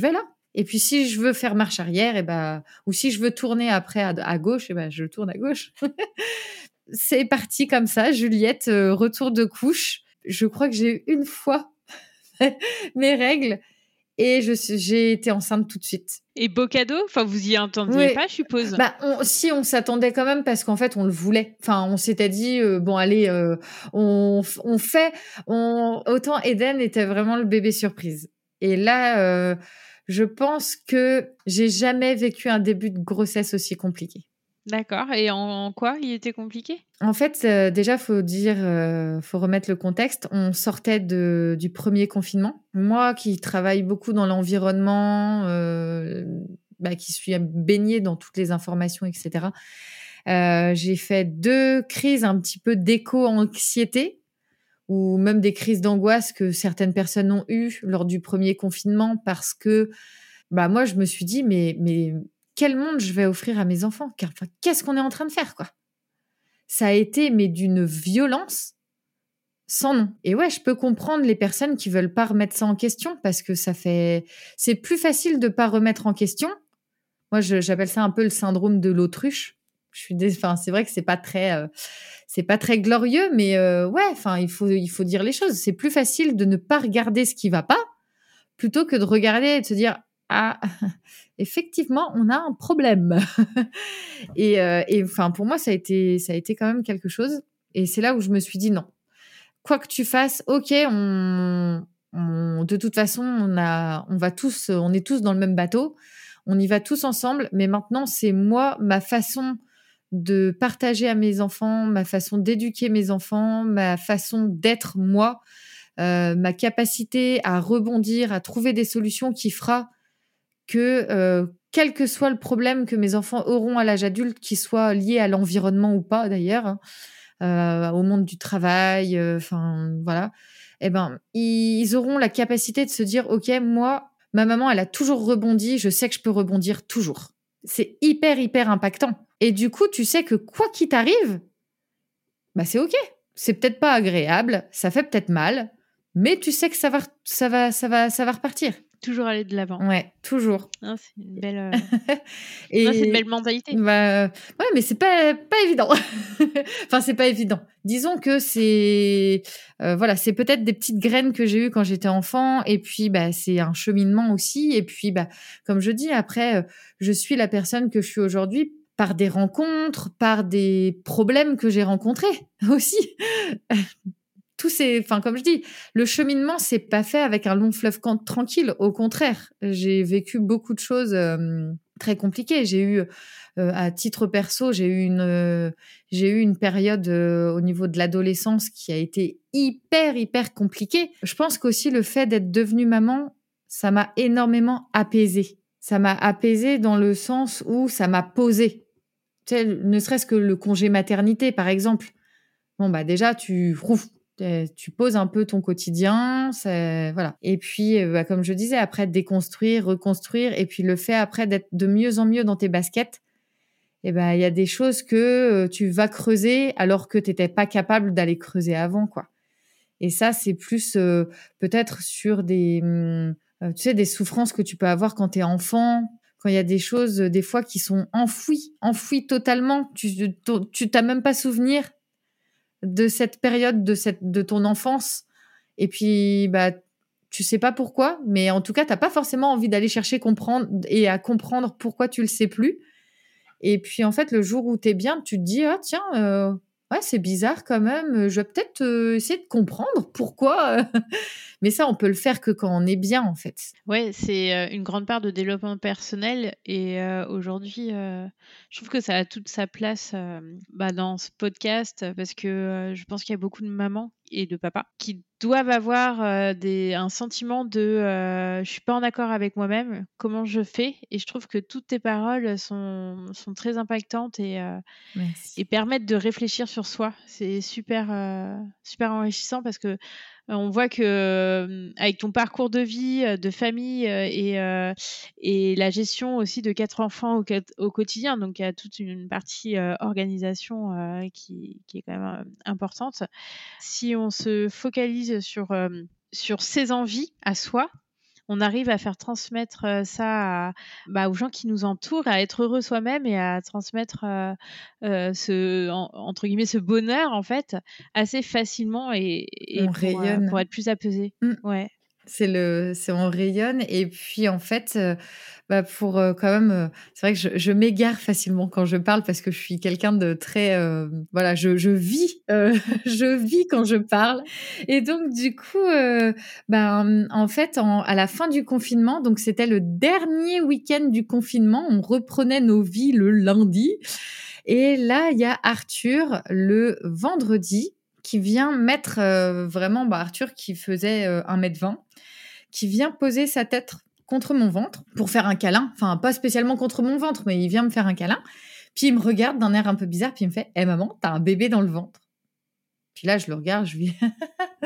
vais là. Et puis si je veux faire marche arrière, ou si je veux tourner après à gauche, je tourne à gauche. C'est parti comme ça, Juliette, retour de couche. Je crois que j'ai eu une fois mes règles et j'ai été enceinte tout de suite. Et beau cadeau, vous y attendiez pas, je suppose. Si, on s'attendait quand même parce qu'en fait, on le voulait. On s'était dit, bon, allez, autant Eden était vraiment le bébé surprise. Et là, je pense que j'ai jamais vécu un début de grossesse aussi compliqué. D'accord. Et en quoi il était compliqué? En fait, déjà, faut remettre le contexte. On sortait du premier confinement. Moi, qui travaille beaucoup dans l'environnement, qui suis baignée dans toutes les informations, etc. J'ai fait 2 crises un petit peu d'éco-anxiété ou même des crises d'angoisse que certaines personnes ont eues lors du premier confinement parce que, moi, je me suis dit, mais quel monde je vais offrir à mes enfants? Car qu'est-ce qu'on est en train de faire, quoi? Ça a été, mais d'une violence sans nom. Et ouais, je peux comprendre les personnes qui veulent pas remettre ça en question parce que c'est plus facile de pas remettre en question. Moi, j'appelle ça un peu le syndrome de l'autruche. C'est vrai que c'est pas très glorieux, mais ouais, il faut dire les choses. C'est plus facile de ne pas regarder ce qui va pas plutôt que de regarder et de se dire ah, effectivement, on a un problème. Et pour moi, ça a été quand même quelque chose. Et c'est là où je me suis dit non. Quoi que tu fasses, ok, de toute façon, on est tous dans le même bateau. on y va tous ensemble, mais maintenant c'est moi, ma façon de partager à mes enfants, ma façon d'éduquer mes enfants, ma façon d'être moi, ma capacité à rebondir, à trouver des solutions qui fera que quel que soit le problème que mes enfants auront à l'âge adulte, qui soit lié à l'environnement ou pas d'ailleurs, hein, au monde du travail, enfin voilà, eh ben ils auront la capacité de se dire ok, moi ma maman elle a toujours rebondi, je sais que je peux rebondir toujours. C'est hyper hyper impactant. Et du coup, tu sais que quoi qu'il t'arrive, bah c'est ok. C'est peut-être pas agréable, ça fait peut-être mal, mais tu sais que ça va repartir. Toujours aller de l'avant. Ouais, toujours. Non, c'est une belle. Et... non, c'est une belle mentalité. Bah, ouais, mais c'est pas évident. Enfin, c'est pas évident. Disons que c'est voilà, c'est peut-être des petites graines que j'ai eues quand j'étais enfant, et puis bah c'est un cheminement aussi, et puis bah comme je dis, après je suis la personne que je suis aujourd'hui. Par des rencontres, par des problèmes que j'ai rencontrés aussi. Tous ces, enfin comme je dis, le cheminement c'est pas fait avec un long fleuve tranquille. Au contraire, j'ai vécu beaucoup de choses très compliquées. J'ai eu, à titre perso, j'ai eu une période au niveau de l'adolescence qui a été hyper compliquée. Je pense qu'aussi le fait d'être devenue maman, ça m'a énormément apaisée. Ça m'a apaisée dans le sens où ça m'a posée. Tu sais, ne serait-ce que le congé maternité, par exemple. Bon, bah, déjà, tu poses un peu ton quotidien, c'est, voilà. Et puis, bah, comme je disais, après, déconstruire, reconstruire, et puis le fait après d'être de mieux en mieux dans tes baskets, eh ben, il y a des choses que tu vas creuser alors que t'étais pas capable d'aller creuser avant, quoi. Et ça, c'est plus, peut-être sur des, tu sais, des souffrances que tu peux avoir quand t'es enfant. Quand il y a des choses, des fois, qui sont enfouies totalement. Tu t'as même pas souvenir de cette période, de ton enfance. Et puis, bah, tu sais pas pourquoi, mais en tout cas, t'as pas forcément envie d'aller chercher comprendre pourquoi tu le sais plus. Et puis, en fait, le jour où t'es bien, tu te dis, ah, tiens, ouais, c'est bizarre quand même, je vais peut-être essayer de comprendre pourquoi. Mais ça, on peut le faire que quand on est bien, en fait. Ouais, c'est une grande part de développement personnel. Et aujourd'hui, je trouve que ça a toute sa place bah, dans ce podcast, parce que je pense qu'il y a beaucoup de mamans et de papas qui doivent avoir un sentiment de « je suis pas en accord avec moi-même, comment je fais ?» Et je trouve que toutes tes paroles sont très impactantes et permettent de réfléchir sur soi. C'est super enrichissant, parce que on voit que avec ton parcours de vie, de famille et la gestion aussi de 4 enfants au quotidien, donc il y a toute une partie organisation qui est quand même importante. Si on se focalise sur ses envies à soi, on arrive à faire transmettre ça aux gens qui nous entourent, à être heureux soi-même et à transmettre entre guillemets, ce bonheur, en fait, assez facilement et on rayonne. Pour être plus apaisé. Mmh. Ouais. C'est on rayonne. Et puis, en fait, pour quand même... c'est vrai que je m'égare facilement quand je parle, parce que je suis quelqu'un de très... voilà, je vis quand je parle. Et donc, du coup, en fait, à la fin du confinement, donc c'était le dernier week-end du confinement, on reprenait nos vies le lundi. Et là, il y a Arthur le vendredi, qui vient mettre vraiment, Arthur qui faisait 1m20, qui vient poser sa tête contre mon ventre pour faire un câlin. Enfin, pas spécialement contre mon ventre, mais il vient me faire un câlin. Puis il me regarde d'un air un peu bizarre, puis il me fait « Eh maman, t'as un bébé dans le ventre ». Puis là, je le regarde, je lui dis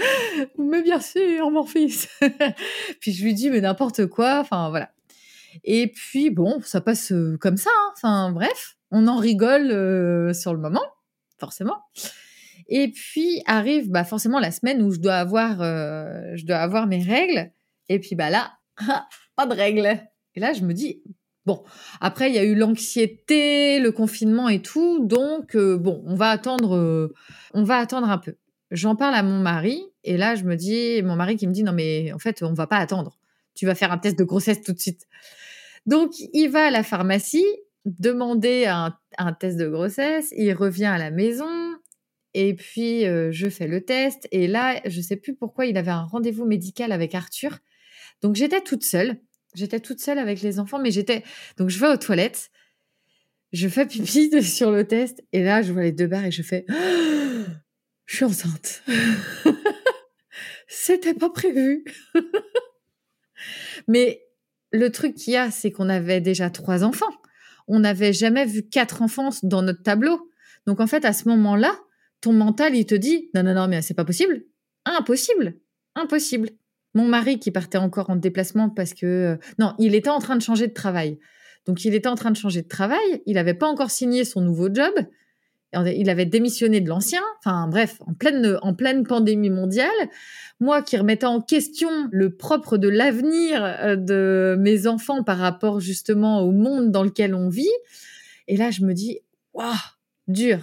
« Mais bien sûr, mon fils ». Puis je lui dis « Mais n'importe quoi ». Enfin, voilà. Et puis, bon, ça passe comme ça. Hein. Enfin, bref, on en rigole sur le moment, forcément. Et puis arrive forcément la semaine où je dois avoir mes règles, et puis là pas de règles. Et là je me dis bon, après il y a eu l'anxiété, le confinement et tout, donc bon, on va attendre un peu. J'en parle à mon mari, et là je me dis, mon mari qui me dit non mais en fait on va pas attendre, tu vas faire un test de grossesse tout de suite. Donc il va à la pharmacie demander un test de grossesse, il revient à la maison. Et puis, je fais le test. Et là, je ne sais plus pourquoi, il avait un rendez-vous médical avec Arthur. Donc, j'étais toute seule. J'étais toute seule avec les enfants, mais j'étais... Donc, je vais aux toilettes, je fais pipi sur le test, et là, je vois les deux barres et je fais... Oh, je suis enceinte. C'était pas prévu. Mais le truc qu'il y a, c'est qu'on avait déjà 3 enfants. On n'avait jamais vu 4 enfants dans notre tableau. Donc, en fait, à ce moment-là, ton mental, il te dit « Non, non, non, mais c'est pas possible. Impossible. Impossible. » Mon mari qui partait encore en déplacement parce que... Non, il était en train de changer de travail. Donc, il était en train de changer de travail. Il n'avait pas encore signé son nouveau job. Il avait démissionné de l'ancien. Enfin, bref, en pleine pandémie mondiale. Moi qui remettais en question le propre de l'avenir de mes enfants par rapport justement au monde dans lequel on vit. Et là, je me dis « Waouh, dur !»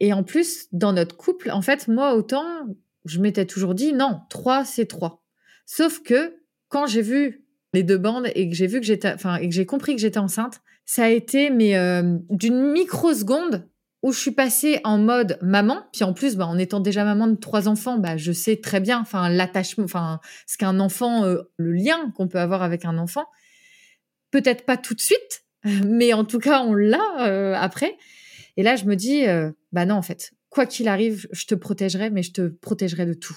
Et en plus, dans notre couple, en fait, moi, autant, je m'étais toujours dit « Non, 3, c'est 3 ». Sauf que quand j'ai vu les deux bandes et que j'ai vu que j'étais, enfin, et que j'ai compris que j'étais enceinte, ça a été mais d'une microseconde où je suis passée en mode maman. Puis en plus, bah, en étant déjà maman de 3 enfants, bah, je sais très bien, enfin, l'attachement, enfin, ce qu'un enfant, le lien qu'on peut avoir avec un enfant. Peut-être pas tout de suite, mais en tout cas, on l'a après. Et là, je me dis, bah non, en fait, quoi qu'il arrive, je te protégerai, mais je te protégerai de tout.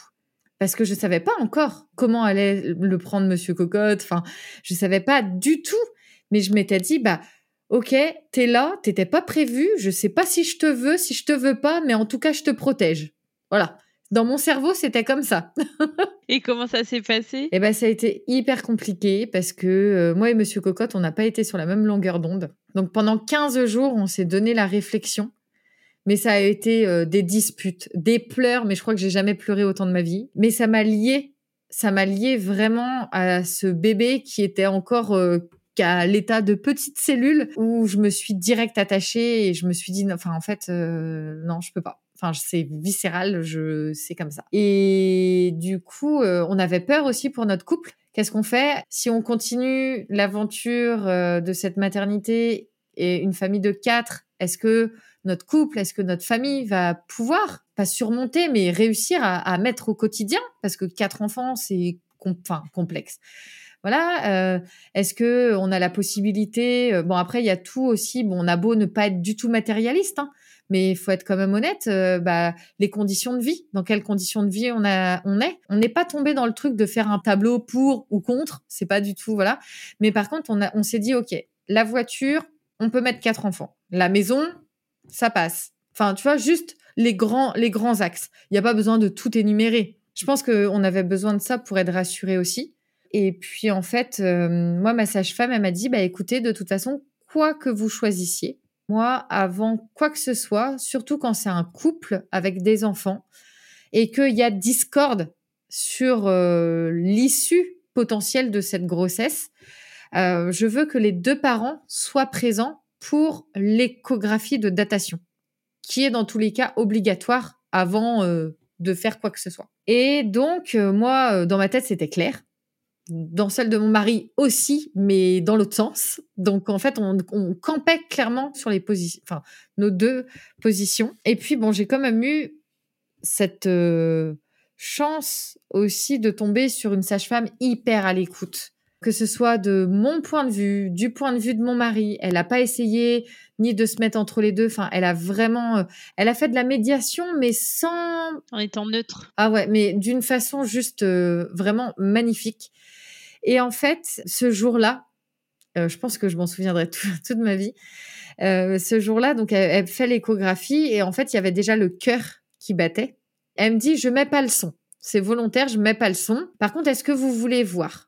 Parce que je savais pas encore comment allait le prendre Monsieur Cocotte. Enfin, je savais pas du tout. Mais je m'étais dit, bah, ok, t'es là, t'étais pas prévu. Je sais pas si je te veux, si je te veux pas, mais en tout cas, je te protège. Voilà. Dans mon cerveau, c'était comme ça. Et comment ça s'est passé? Eh ben, ça a été hyper compliqué parce que moi et Monsieur Cocotte, on n'a pas été sur la même longueur d'onde. Donc, pendant 15 jours, on s'est donné la réflexion. Mais ça a été des disputes, des pleurs, mais je crois que j'ai jamais pleuré autant de ma vie. Mais ça m'a liée vraiment à ce bébé qui était encore qu'à l'état de petite cellule où je me suis direct attachée et je me suis dit, enfin en fait, non, je peux pas. Enfin, c'est viscéral, c'est comme ça. Et du coup, on avait peur aussi pour notre couple. Qu'est-ce qu'on fait si on continue l'aventure de cette maternité et une famille de 4? Est-ce que notre couple, est-ce que notre famille va pouvoir, pas surmonter, mais réussir à mettre au quotidien? Parce que 4 enfants, c'est complexe. Voilà. Est-ce que on a la possibilité... Bon, après, il y a tout aussi. Bon, on a beau ne pas être du tout matérialiste, hein, mais il faut être quand même honnête. Bah, les conditions de vie, dans quelles conditions de vie on est. On n'est pas tombé dans le truc de faire un tableau pour ou contre. C'est pas du tout, voilà. Mais par contre, on s'est dit, OK, la voiture, on peut mettre 4 enfants. La maison... ça passe. Enfin, tu vois, juste les grands axes. Il n'y a pas besoin de tout énumérer. Je pense qu'on avait besoin de ça pour être rassurés aussi. Et puis, en fait, moi, ma sage-femme, elle m'a dit, bah, écoutez, de toute façon, quoi que vous choisissiez, moi, avant quoi que ce soit, surtout quand c'est un couple avec des enfants et qu'il y a discorde sur l'issue potentielle de cette grossesse, je veux que les 2 parents soient présents pour l'échographie de datation, qui est dans tous les cas obligatoire avant de faire quoi que ce soit. Et donc, moi, dans ma tête, c'était clair. Dans celle de mon mari aussi, mais dans l'autre sens. Donc, en fait, on campait clairement sur les positions, enfin, nos 2 positions. Et puis, bon, j'ai quand même eu cette chance aussi de tomber sur une sage-femme hyper à l'écoute. Que ce soit de mon point de vue, du point de vue de mon mari, elle n'a pas essayé ni de se mettre entre les deux. Enfin, elle a fait de la médiation, mais sans... En étant neutre. Ah ouais, mais d'une façon juste vraiment magnifique. Et en fait, ce jour-là, je pense que je m'en souviendrai toute ma vie. Ce jour-là, donc, elle fait l'échographie et en fait, il y avait déjà le cœur qui battait. Elle me dit, je mets pas le son. C'est volontaire, je mets pas le son. Par contre, est-ce que vous voulez voir?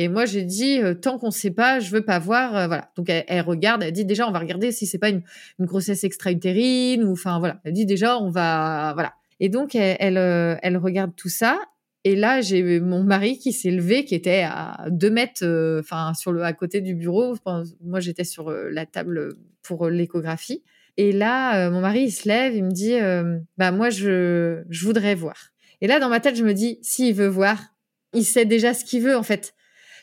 Et moi, j'ai dit, tant qu'on ne sait pas, je ne veux pas voir. Voilà. Donc, elle regarde, elle dit, déjà, on va regarder si ce n'est pas une grossesse extra-utérine. Ou, enfin, voilà. Elle dit, déjà, on va... Voilà. Et donc, elle regarde tout ça. Et là, j'ai mon mari qui s'est levé, qui était à 2 mètres, enfin, à côté du bureau. Enfin, moi, j'étais sur la table pour l'échographie. Et là, mon mari, il se lève, il me dit, bah, moi, je voudrais voir. Et là, dans ma tête, je me dis, s'il veut voir, il sait déjà ce qu'il veut, en fait.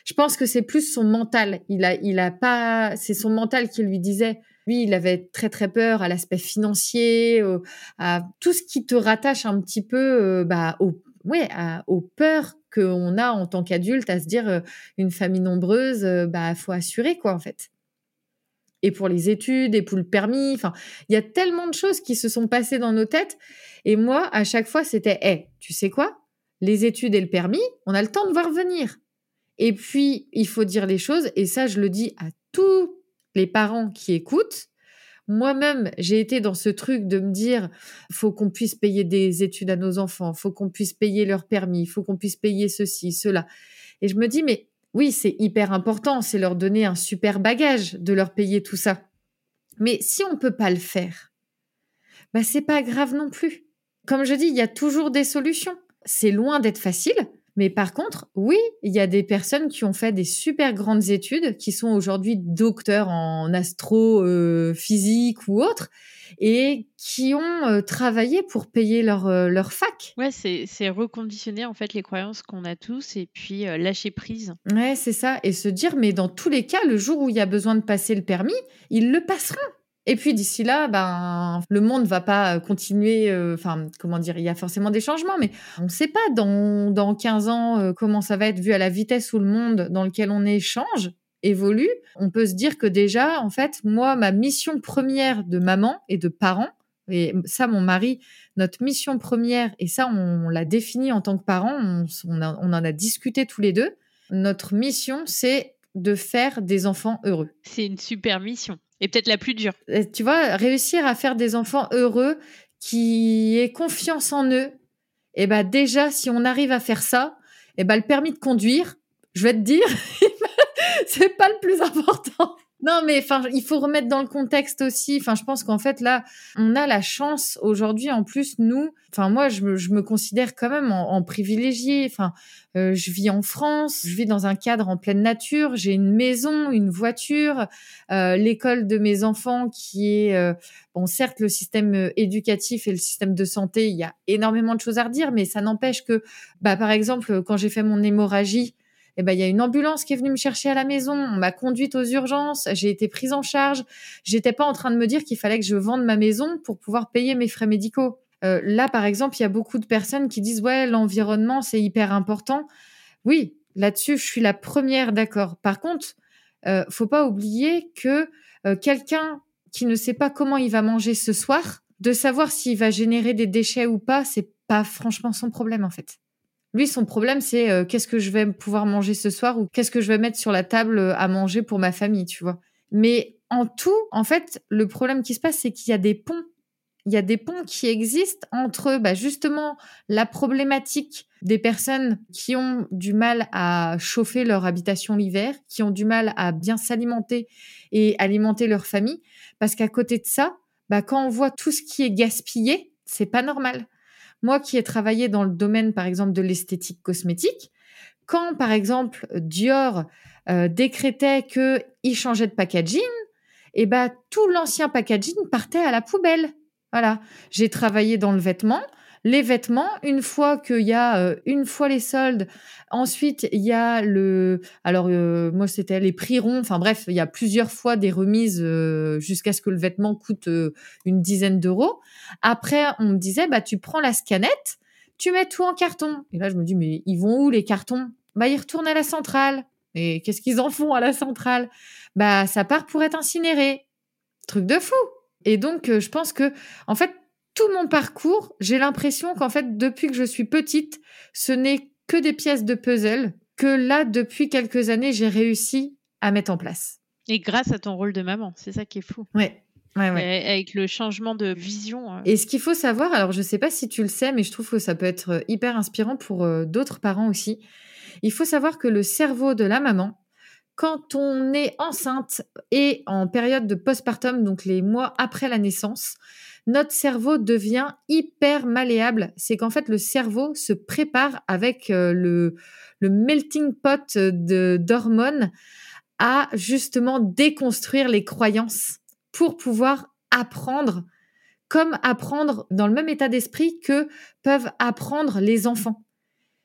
Je pense que c'est plus son mental. Il a pas, c'est son mental qui lui disait. Lui, il avait très, très peur à l'aspect financier, à tout ce qui te rattache un petit peu, bah, au, ouais, aux peurs qu'on a en tant qu'adulte à se dire une famille nombreuse, faut assurer quoi en fait. Et pour les études, et pour le permis, enfin, il y a tellement de choses qui se sont passées dans nos têtes. Et moi, à chaque fois, c'était, tu sais quoi ? Les études et le permis, on a le temps de voir venir. Et puis, il faut dire les choses, et ça, je le dis à tous les parents qui écoutent. Moi-même, j'ai été dans ce truc de me dire, faut qu'on puisse payer des études à nos enfants, faut qu'on puisse payer leur permis, faut qu'on puisse payer ceci, cela. Et je me dis, mais oui, c'est hyper important, c'est leur donner un super bagage de leur payer tout ça. Mais si on peut pas le faire, c'est pas grave non plus. Comme je dis, il y a toujours des solutions. C'est loin d'être facile. Mais par contre, oui, il y a des personnes qui ont fait des super grandes études, qui sont aujourd'hui docteurs en astrophysique ou autre, et qui ont travaillé pour payer leur fac. Ouais, c'est reconditionner en fait les croyances qu'on a tous et puis lâcher prise. Ouais, c'est ça. Et se dire, mais dans tous les cas, le jour où il y a besoin de passer le permis, ils le passeront. Et puis d'ici là, le monde va pas continuer. Il y a forcément des changements, mais on ne sait pas dans 15 ans comment ça va être vu à la vitesse où le monde dans lequel on échange évolue. On peut se dire que déjà, en fait, moi, ma mission première de maman et de parent, et ça, mon mari, notre mission première, et ça, on l'a définie en tant que parent, on en a discuté tous les deux. Notre mission, c'est de faire des enfants heureux. C'est une super mission. Et peut-être la plus dure. Tu vois, réussir à faire des enfants heureux qui aient confiance en eux, et déjà, si on arrive à faire ça, le permis de conduire, je vais te dire, c'est pas le plus important. Non, mais il faut remettre dans le contexte aussi. Je pense qu'en fait, là, on a la chance aujourd'hui, en plus, nous... Moi, je me considère quand même en privilégiée. Je vis en France, je vis dans un cadre en pleine nature. J'ai une maison, une voiture, l'école de mes enfants qui est... certes, le système éducatif et le système de santé, il y a énormément de choses à redire, mais ça n'empêche que, par exemple, quand j'ai fait mon hémorragie, il y a une ambulance qui est venue me chercher à la maison, on m'a conduite aux urgences, j'ai été prise en charge. J'étais pas en train de me dire qu'il fallait que je vende ma maison pour pouvoir payer mes frais médicaux. Là, par exemple, il y a beaucoup de personnes qui disent « Ouais, l'environnement, c'est hyper important. » Oui, là-dessus, je suis la première, d'accord. Par contre, faut pas oublier que quelqu'un qui ne sait pas comment il va manger ce soir, de savoir s'il va générer des déchets ou pas, c'est pas franchement son problème, en fait. Lui, son problème, c'est qu'est-ce que je vais pouvoir manger ce soir ou qu'est-ce que je vais mettre sur la table à manger pour ma famille, tu vois. Mais en tout, en fait, le problème qui se passe, c'est qu'il y a des ponts. Il y a des ponts qui existent entre justement la problématique des personnes qui ont du mal à chauffer leur habitation l'hiver, qui ont du mal à bien s'alimenter et alimenter leur famille. Parce qu'à côté de ça, quand on voit tout ce qui est gaspillé, c'est pas normal. Moi qui ai travaillé dans le domaine, par exemple, de l'esthétique cosmétique, quand, par exemple, Dior décrétait qu'il changeait de packaging, tout l'ancien packaging partait à la poubelle. Voilà. J'ai travaillé dans le vêtement. Les vêtements, une fois qu'il y a une fois les soldes, ensuite il y a moi c'était les prix ronds, il y a plusieurs fois des remises jusqu'à ce que le vêtement coûte une dizaine d'euros. Après on me disait tu prends la scanette, tu mets tout en carton. Et là je me dis mais ils vont où les cartons ? Ils retournent à la centrale. Et qu'est-ce qu'ils en font à la centrale ? Ça part pour être incinéré. Truc de fou. Et donc je pense que en fait tout mon parcours, j'ai l'impression qu'en fait, depuis que je suis petite, ce n'est que des pièces de puzzle que là, depuis quelques années, j'ai réussi à mettre en place. Et grâce à ton rôle de maman, c'est ça qui est fou. Ouais. Avec le changement de vision. Et ce qu'il faut savoir, alors je ne sais pas si tu le sais, mais je trouve que ça peut être hyper inspirant pour d'autres parents aussi. Il faut savoir que le cerveau de la maman, quand on est enceinte et en période de postpartum, donc les mois après la naissance, notre cerveau devient hyper malléable. C'est qu'en fait, le cerveau se prépare avec le melting pot d'hormones à justement déconstruire les croyances pour pouvoir apprendre, comme apprendre dans le même état d'esprit que peuvent apprendre les enfants.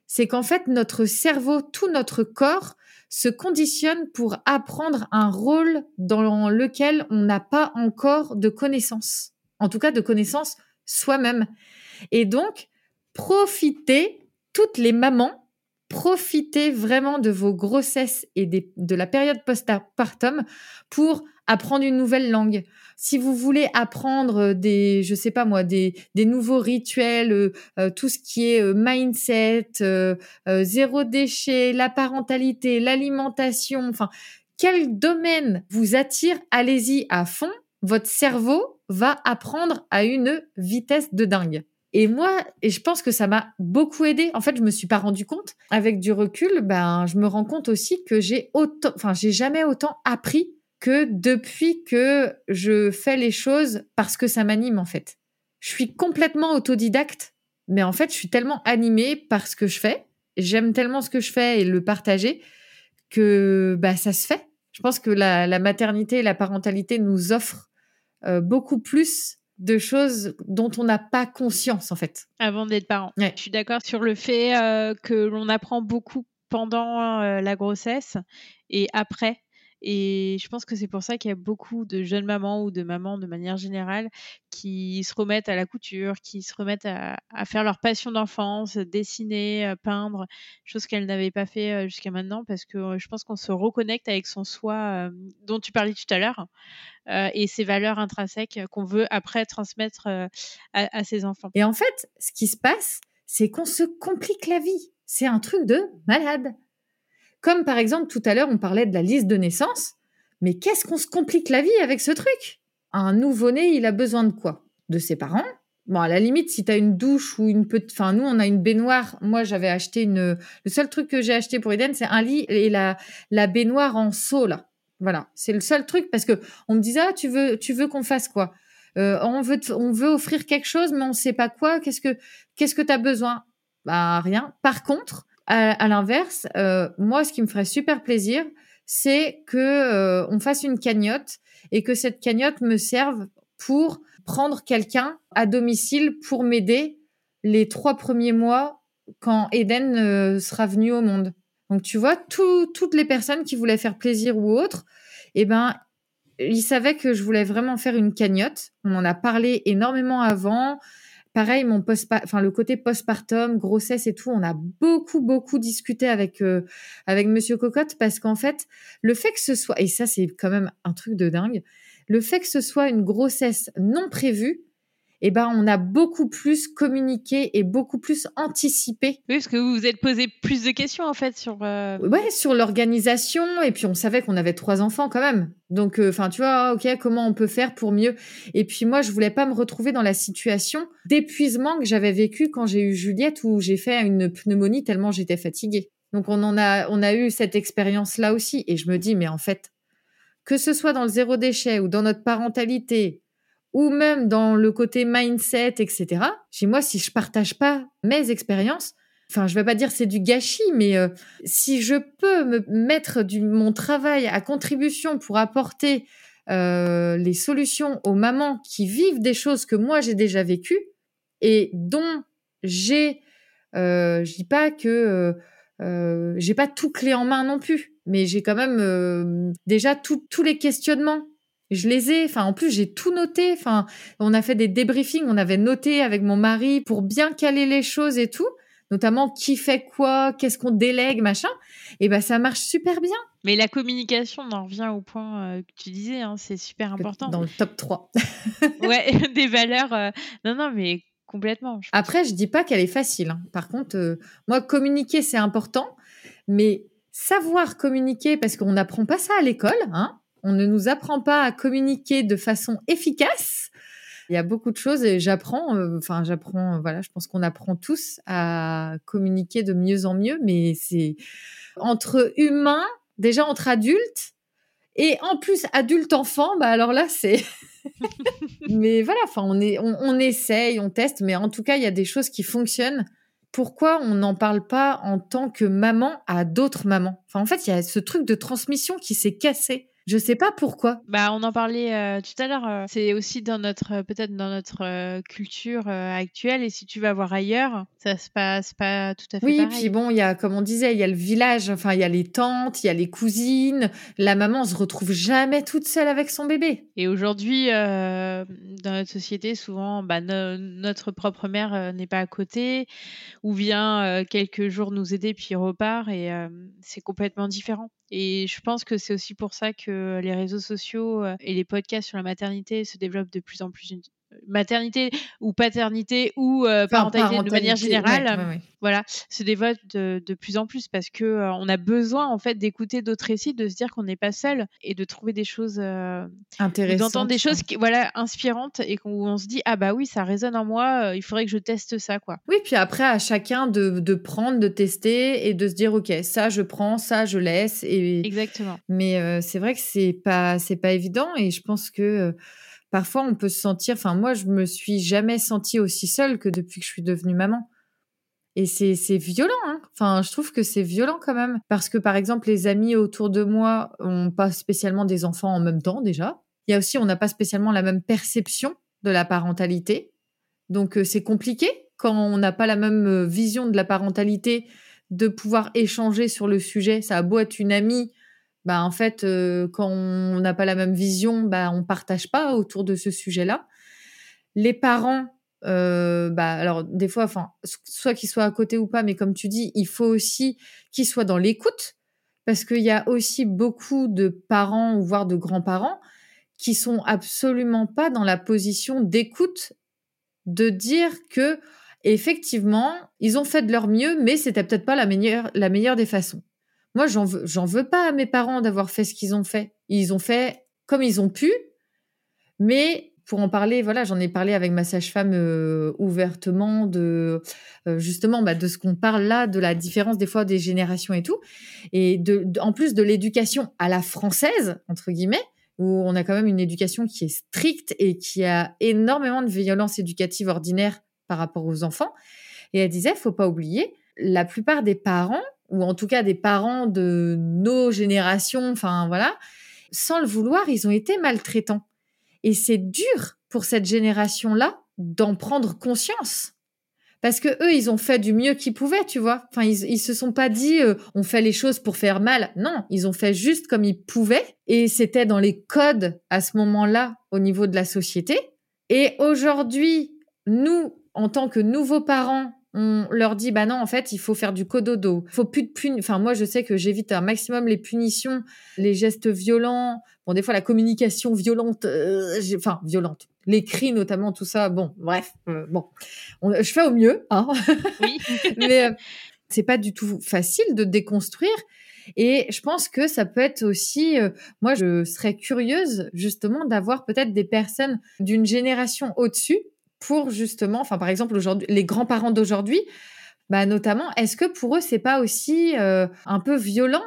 C'est qu'en fait, notre cerveau, tout notre corps se conditionne pour apprendre un rôle dans lequel on n'a pas encore de connaissances. En tout cas, de connaissances soi-même. Et donc, profiter toutes les mamans, profitez vraiment de vos grossesses et de la période postpartum pour apprendre une nouvelle langue. Si vous voulez apprendre des nouveaux rituels, tout ce qui est mindset, zéro déchet, la parentalité, l'alimentation, enfin, quel domaine vous attire, allez-y à fond. Votre cerveau va apprendre à une vitesse de dingue. Et je pense que ça m'a beaucoup aidée. En fait, je me suis pas rendu compte. Avec du recul, je me rends compte aussi que j'ai jamais autant appris que depuis que je fais les choses parce que ça m'anime, en fait. Je suis complètement autodidacte, mais en fait, je suis tellement animée par ce que je fais. J'aime tellement ce que je fais et le partager que, ça se fait. Je pense que la maternité et la parentalité nous offrent beaucoup plus de choses dont on n'a pas conscience, en fait. Avant d'être parent. Ouais. Je suis d'accord sur le fait que l'on apprend beaucoup pendant la grossesse et après. Et je pense que c'est pour ça qu'il y a beaucoup de jeunes mamans ou de mamans de manière générale qui se remettent à la couture, qui se remettent à faire leur passion d'enfance, dessiner, peindre, chose qu'elles n'avaient pas fait jusqu'à maintenant, parce que je pense qu'on se reconnecte avec son soi dont tu parlais tout à l'heure et ses valeurs intrinsèques qu'on veut après transmettre à ses enfants. Et en fait, ce qui se passe, c'est qu'on se complique la vie. C'est un truc de malade. Comme par exemple, tout à l'heure, on parlait de la liste de naissance. Mais qu'est-ce qu'on se complique la vie avec ce truc ? Un nouveau-né, il a besoin de quoi ? De ses parents ? Bon, à la limite, si t'as une douche ou une petite... Enfin, nous, on a une baignoire. Moi, j'avais acheté une... Le seul truc que j'ai acheté pour Eden, c'est un lit et la baignoire en seau, là. Voilà, c'est le seul truc. Parce que on me disait, tu veux qu'on fasse quoi ? On veut offrir quelque chose, mais on sait pas quoi. Qu'est-ce que t'as besoin ? Rien. Par contre... À l'inverse, moi, ce qui me ferait super plaisir, c'est que on fasse une cagnotte et que cette cagnotte me serve pour prendre quelqu'un à domicile pour m'aider les 3 premiers mois quand Eden sera venue au monde. Donc, tu vois, toutes les personnes qui voulaient faire plaisir ou autre, ils savaient que je voulais vraiment faire une cagnotte. On en a parlé énormément avant. Pareil, le côté postpartum, grossesse et tout, on a beaucoup, beaucoup discuté avec Monsieur Cocotte parce qu'en fait, le fait que ce soit, et ça c'est quand même un truc de dingue, le fait que ce soit une grossesse non prévue, on a beaucoup plus communiqué et beaucoup plus anticipé. Oui, parce que vous vous êtes posé plus de questions, en fait, sur... Ouais, sur l'organisation. Et puis, on savait qu'on avait 3 enfants, quand même. Donc, tu vois, OK, comment on peut faire pour mieux ? Et puis, moi, je voulais pas me retrouver dans la situation d'épuisement que j'avais vécu quand j'ai eu Juliette, où j'ai fait une pneumonie tellement j'étais fatiguée. Donc, on a eu cette expérience-là aussi. Et je me dis, mais en fait, que ce soit dans le zéro déchet ou dans notre parentalité... ou même dans le côté mindset, etc. Chez moi, si je partage pas mes expériences, je vais pas dire c'est du gâchis, mais si je peux me mettre mon travail à contribution pour apporter les solutions aux mamans qui vivent des choses que moi j'ai déjà vécues et dont je dis pas que j'ai pas tout clé en main non plus, mais j'ai quand même déjà tous les questionnements. Je les ai, en plus j'ai tout noté, on a fait des débriefings, on avait noté avec mon mari pour bien caler les choses et tout, notamment qui fait quoi, qu'est-ce qu'on délègue, machin, ça marche super bien. Mais la communication, on en revient au point que tu disais, hein, c'est super important. Dans le top 3. Ouais, des valeurs, non mais complètement. Après je dis pas qu'elle est facile, hein. Par contre, moi communiquer c'est important, mais savoir communiquer, parce qu'on n'apprend pas ça à l'école, hein. On ne nous apprend pas à communiquer de façon efficace. Il y a beaucoup de choses et j'apprends, voilà, je pense qu'on apprend tous à communiquer de mieux en mieux, mais c'est entre humains, déjà entre adultes et en plus adulte-enfant, alors là c'est... Mais voilà, on essaye, on teste, mais en tout cas, il y a des choses qui fonctionnent. Pourquoi on n'en parle pas en tant que maman à d'autres mamans ? En fait, il y a ce truc de transmission qui s'est cassé. Je sais pas pourquoi. Bah, on en parlait tout à l'heure. C'est aussi dans notre culture actuelle. Et si tu vas voir ailleurs, ça se passe pas tout à fait pareil. Oui, puis bon, il y a, comme on disait, il y a le village. Enfin, il y a les tantes, il y a les cousines. La maman se retrouve jamais toute seule avec son bébé. Et aujourd'hui, dans notre société, souvent, bah, notre propre mère n'est pas à côté ou vient quelques jours nous aider puis repart. Et c'est complètement différent. Et je pense que c'est aussi pour ça que les réseaux sociaux et les podcasts sur la maternité se développent de plus en plus. Maternité ou paternité ou parentalité de manière générale, ouais. Voilà, se développent de plus en plus parce que on a besoin en fait d'écouter d'autres récits, de se dire qu'on n'est pas seul et de trouver des choses intéressantes, d'entendre des choses qui, voilà, inspirantes et où on se dit ah bah oui, ça résonne en moi, il faudrait que je teste ça, quoi. Oui, puis après à chacun de prendre, de tester et de se dire ok, ça je prends, ça je laisse et... Exactement. Mais c'est vrai que c'est pas évident et je pense que parfois, on peut se sentir... Enfin, moi, je me suis jamais sentie aussi seule que depuis que je suis devenue maman. Et c'est violent, hein. Enfin, je trouve que c'est violent quand même. Parce que, par exemple, les amis autour de moi n'ont pas spécialement des enfants en même temps, déjà. Il y a aussi, on n'a pas spécialement la même perception de la parentalité. Donc, c'est compliqué, quand on n'a pas la même vision de la parentalité, de pouvoir échanger sur le sujet. Ça a beau être une amie... Bah, en fait, quand on n'a pas la même vision, bah, on partage pas autour de ce sujet-là. Les parents, bah, alors, des fois, enfin, soit qu'ils soient à côté ou pas, mais comme tu dis, il faut aussi qu'ils soient dans l'écoute, parce qu'il y a aussi beaucoup de parents, voire de grands-parents, qui sont absolument pas dans la position d'écoute de dire que, effectivement, ils ont fait de leur mieux, mais c'était peut-être pas la meilleure des façons. Moi, j'en veux pas à mes parents d'avoir fait ce qu'ils ont fait. Ils ont fait comme ils ont pu, mais pour en parler, voilà, j'en ai parlé avec ma sage-femme ouvertement de justement bah, de ce qu'on parle là, de la différence des fois des générations et tout, et en plus de l'éducation à la française entre guillemets, où on a quand même une éducation qui est stricte et qui a énormément de violence éducative ordinaire par rapport aux enfants. Et elle disait, faut pas oublier, la plupart des parents ou en tout cas des parents de nos générations, enfin voilà, sans le vouloir, ils ont été maltraitants. Et c'est dur pour cette génération-là d'en prendre conscience. Parce que eux, ils ont fait du mieux qu'ils pouvaient, tu vois. Enfin, ils se sont pas dit on fait les choses pour faire mal. Non, ils ont fait juste comme ils pouvaient. Et c'était dans les codes à ce moment-là au niveau de la société. Et aujourd'hui, nous, en tant que nouveaux parents, on leur dit, bah non, en fait, il faut faire du cododo. Faut plus de Enfin, moi, je sais que j'évite un maximum les punitions, les gestes violents. Bon, des fois, la communication violente, enfin, violente. Les cris, notamment, tout ça. Bon, bref, bon. Je fais au mieux, hein. Oui. Mais c'est pas du tout facile de déconstruire. Et je pense que ça peut être aussi... moi, je serais curieuse, justement, d'avoir peut-être des personnes d'une génération au-dessus pour justement, enfin par exemple aujourd'hui, les grands-parents d'aujourd'hui, bah notamment, est-ce que pour eux c'est pas aussi un peu violent,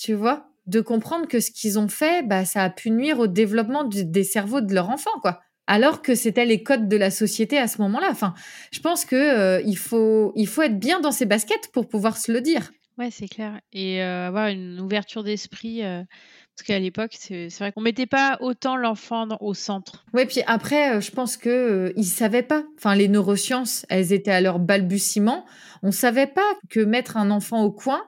tu vois, de comprendre que ce qu'ils ont fait, bah ça a pu nuire au développement des cerveaux de leurs enfants, quoi. Alors que c'était les codes de la société à ce moment-là. Enfin, je pense que il faut être bien dans ses baskets pour pouvoir se le dire. Ouais, c'est clair. Et avoir une ouverture d'esprit. Parce qu'à l'époque, c'est vrai qu'on mettait pas autant l'enfant au centre. Oui, puis après, je pense qu'ils savaient pas. Enfin, les neurosciences, elles étaient à leur balbutiement. On savait pas que mettre un enfant au coin,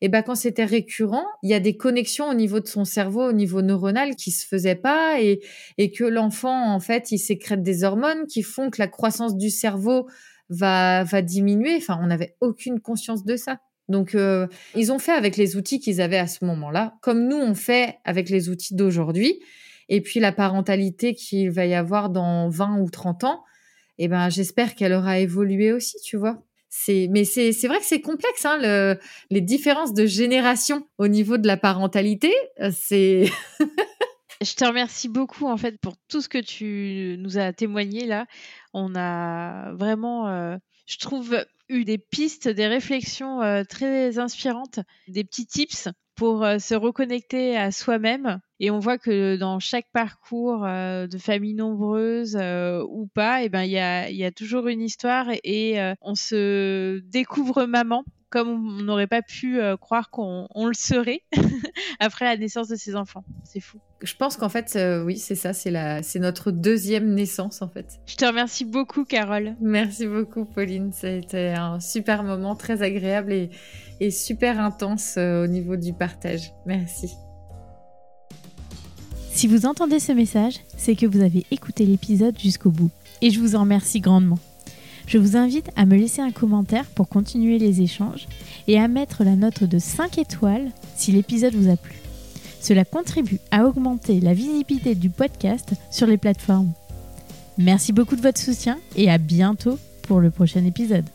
eh ben, quand c'était récurrent, il y a des connexions au niveau de son cerveau, au niveau neuronal qui se faisaient pas et que l'enfant, en fait, il sécrète des hormones qui font que la croissance du cerveau va diminuer. Enfin, on n'avait aucune conscience de ça. Donc, ils ont fait avec les outils qu'ils avaient à ce moment-là, comme nous, on fait avec les outils d'aujourd'hui. Et puis, la parentalité qu'il va y avoir dans 20 ou 30 ans, eh ben, j'espère qu'elle aura évolué aussi, tu vois. Mais c'est vrai que c'est complexe, hein, les différences de génération au niveau de la parentalité, c'est... Je te remercie beaucoup en fait pour tout ce que tu nous as témoigné là. On a vraiment, je trouve, eu des pistes, des réflexions très inspirantes, des petits tips pour se reconnecter à soi-même. Et on voit que dans chaque parcours de famille nombreuse ou pas, eh ben il y a toujours une histoire et on se découvre maman comme on n'aurait pas pu croire qu'on le serait après la naissance de ses enfants. C'est fou. Je pense qu'en fait, oui, c'est ça, c'est notre deuxième naissance en fait. Je te remercie beaucoup, Carole. Merci beaucoup, Pauline. Ça a été un super moment, très agréable et super intense au niveau du partage. Merci. Si vous entendez ce message, c'est que vous avez écouté l'épisode jusqu'au bout. Et je vous en remercie grandement. Je vous invite à me laisser un commentaire pour continuer les échanges et à mettre la note de 5 étoiles si l'épisode vous a plu. Cela contribue à augmenter la visibilité du podcast sur les plateformes. Merci beaucoup de votre soutien et à bientôt pour le prochain épisode.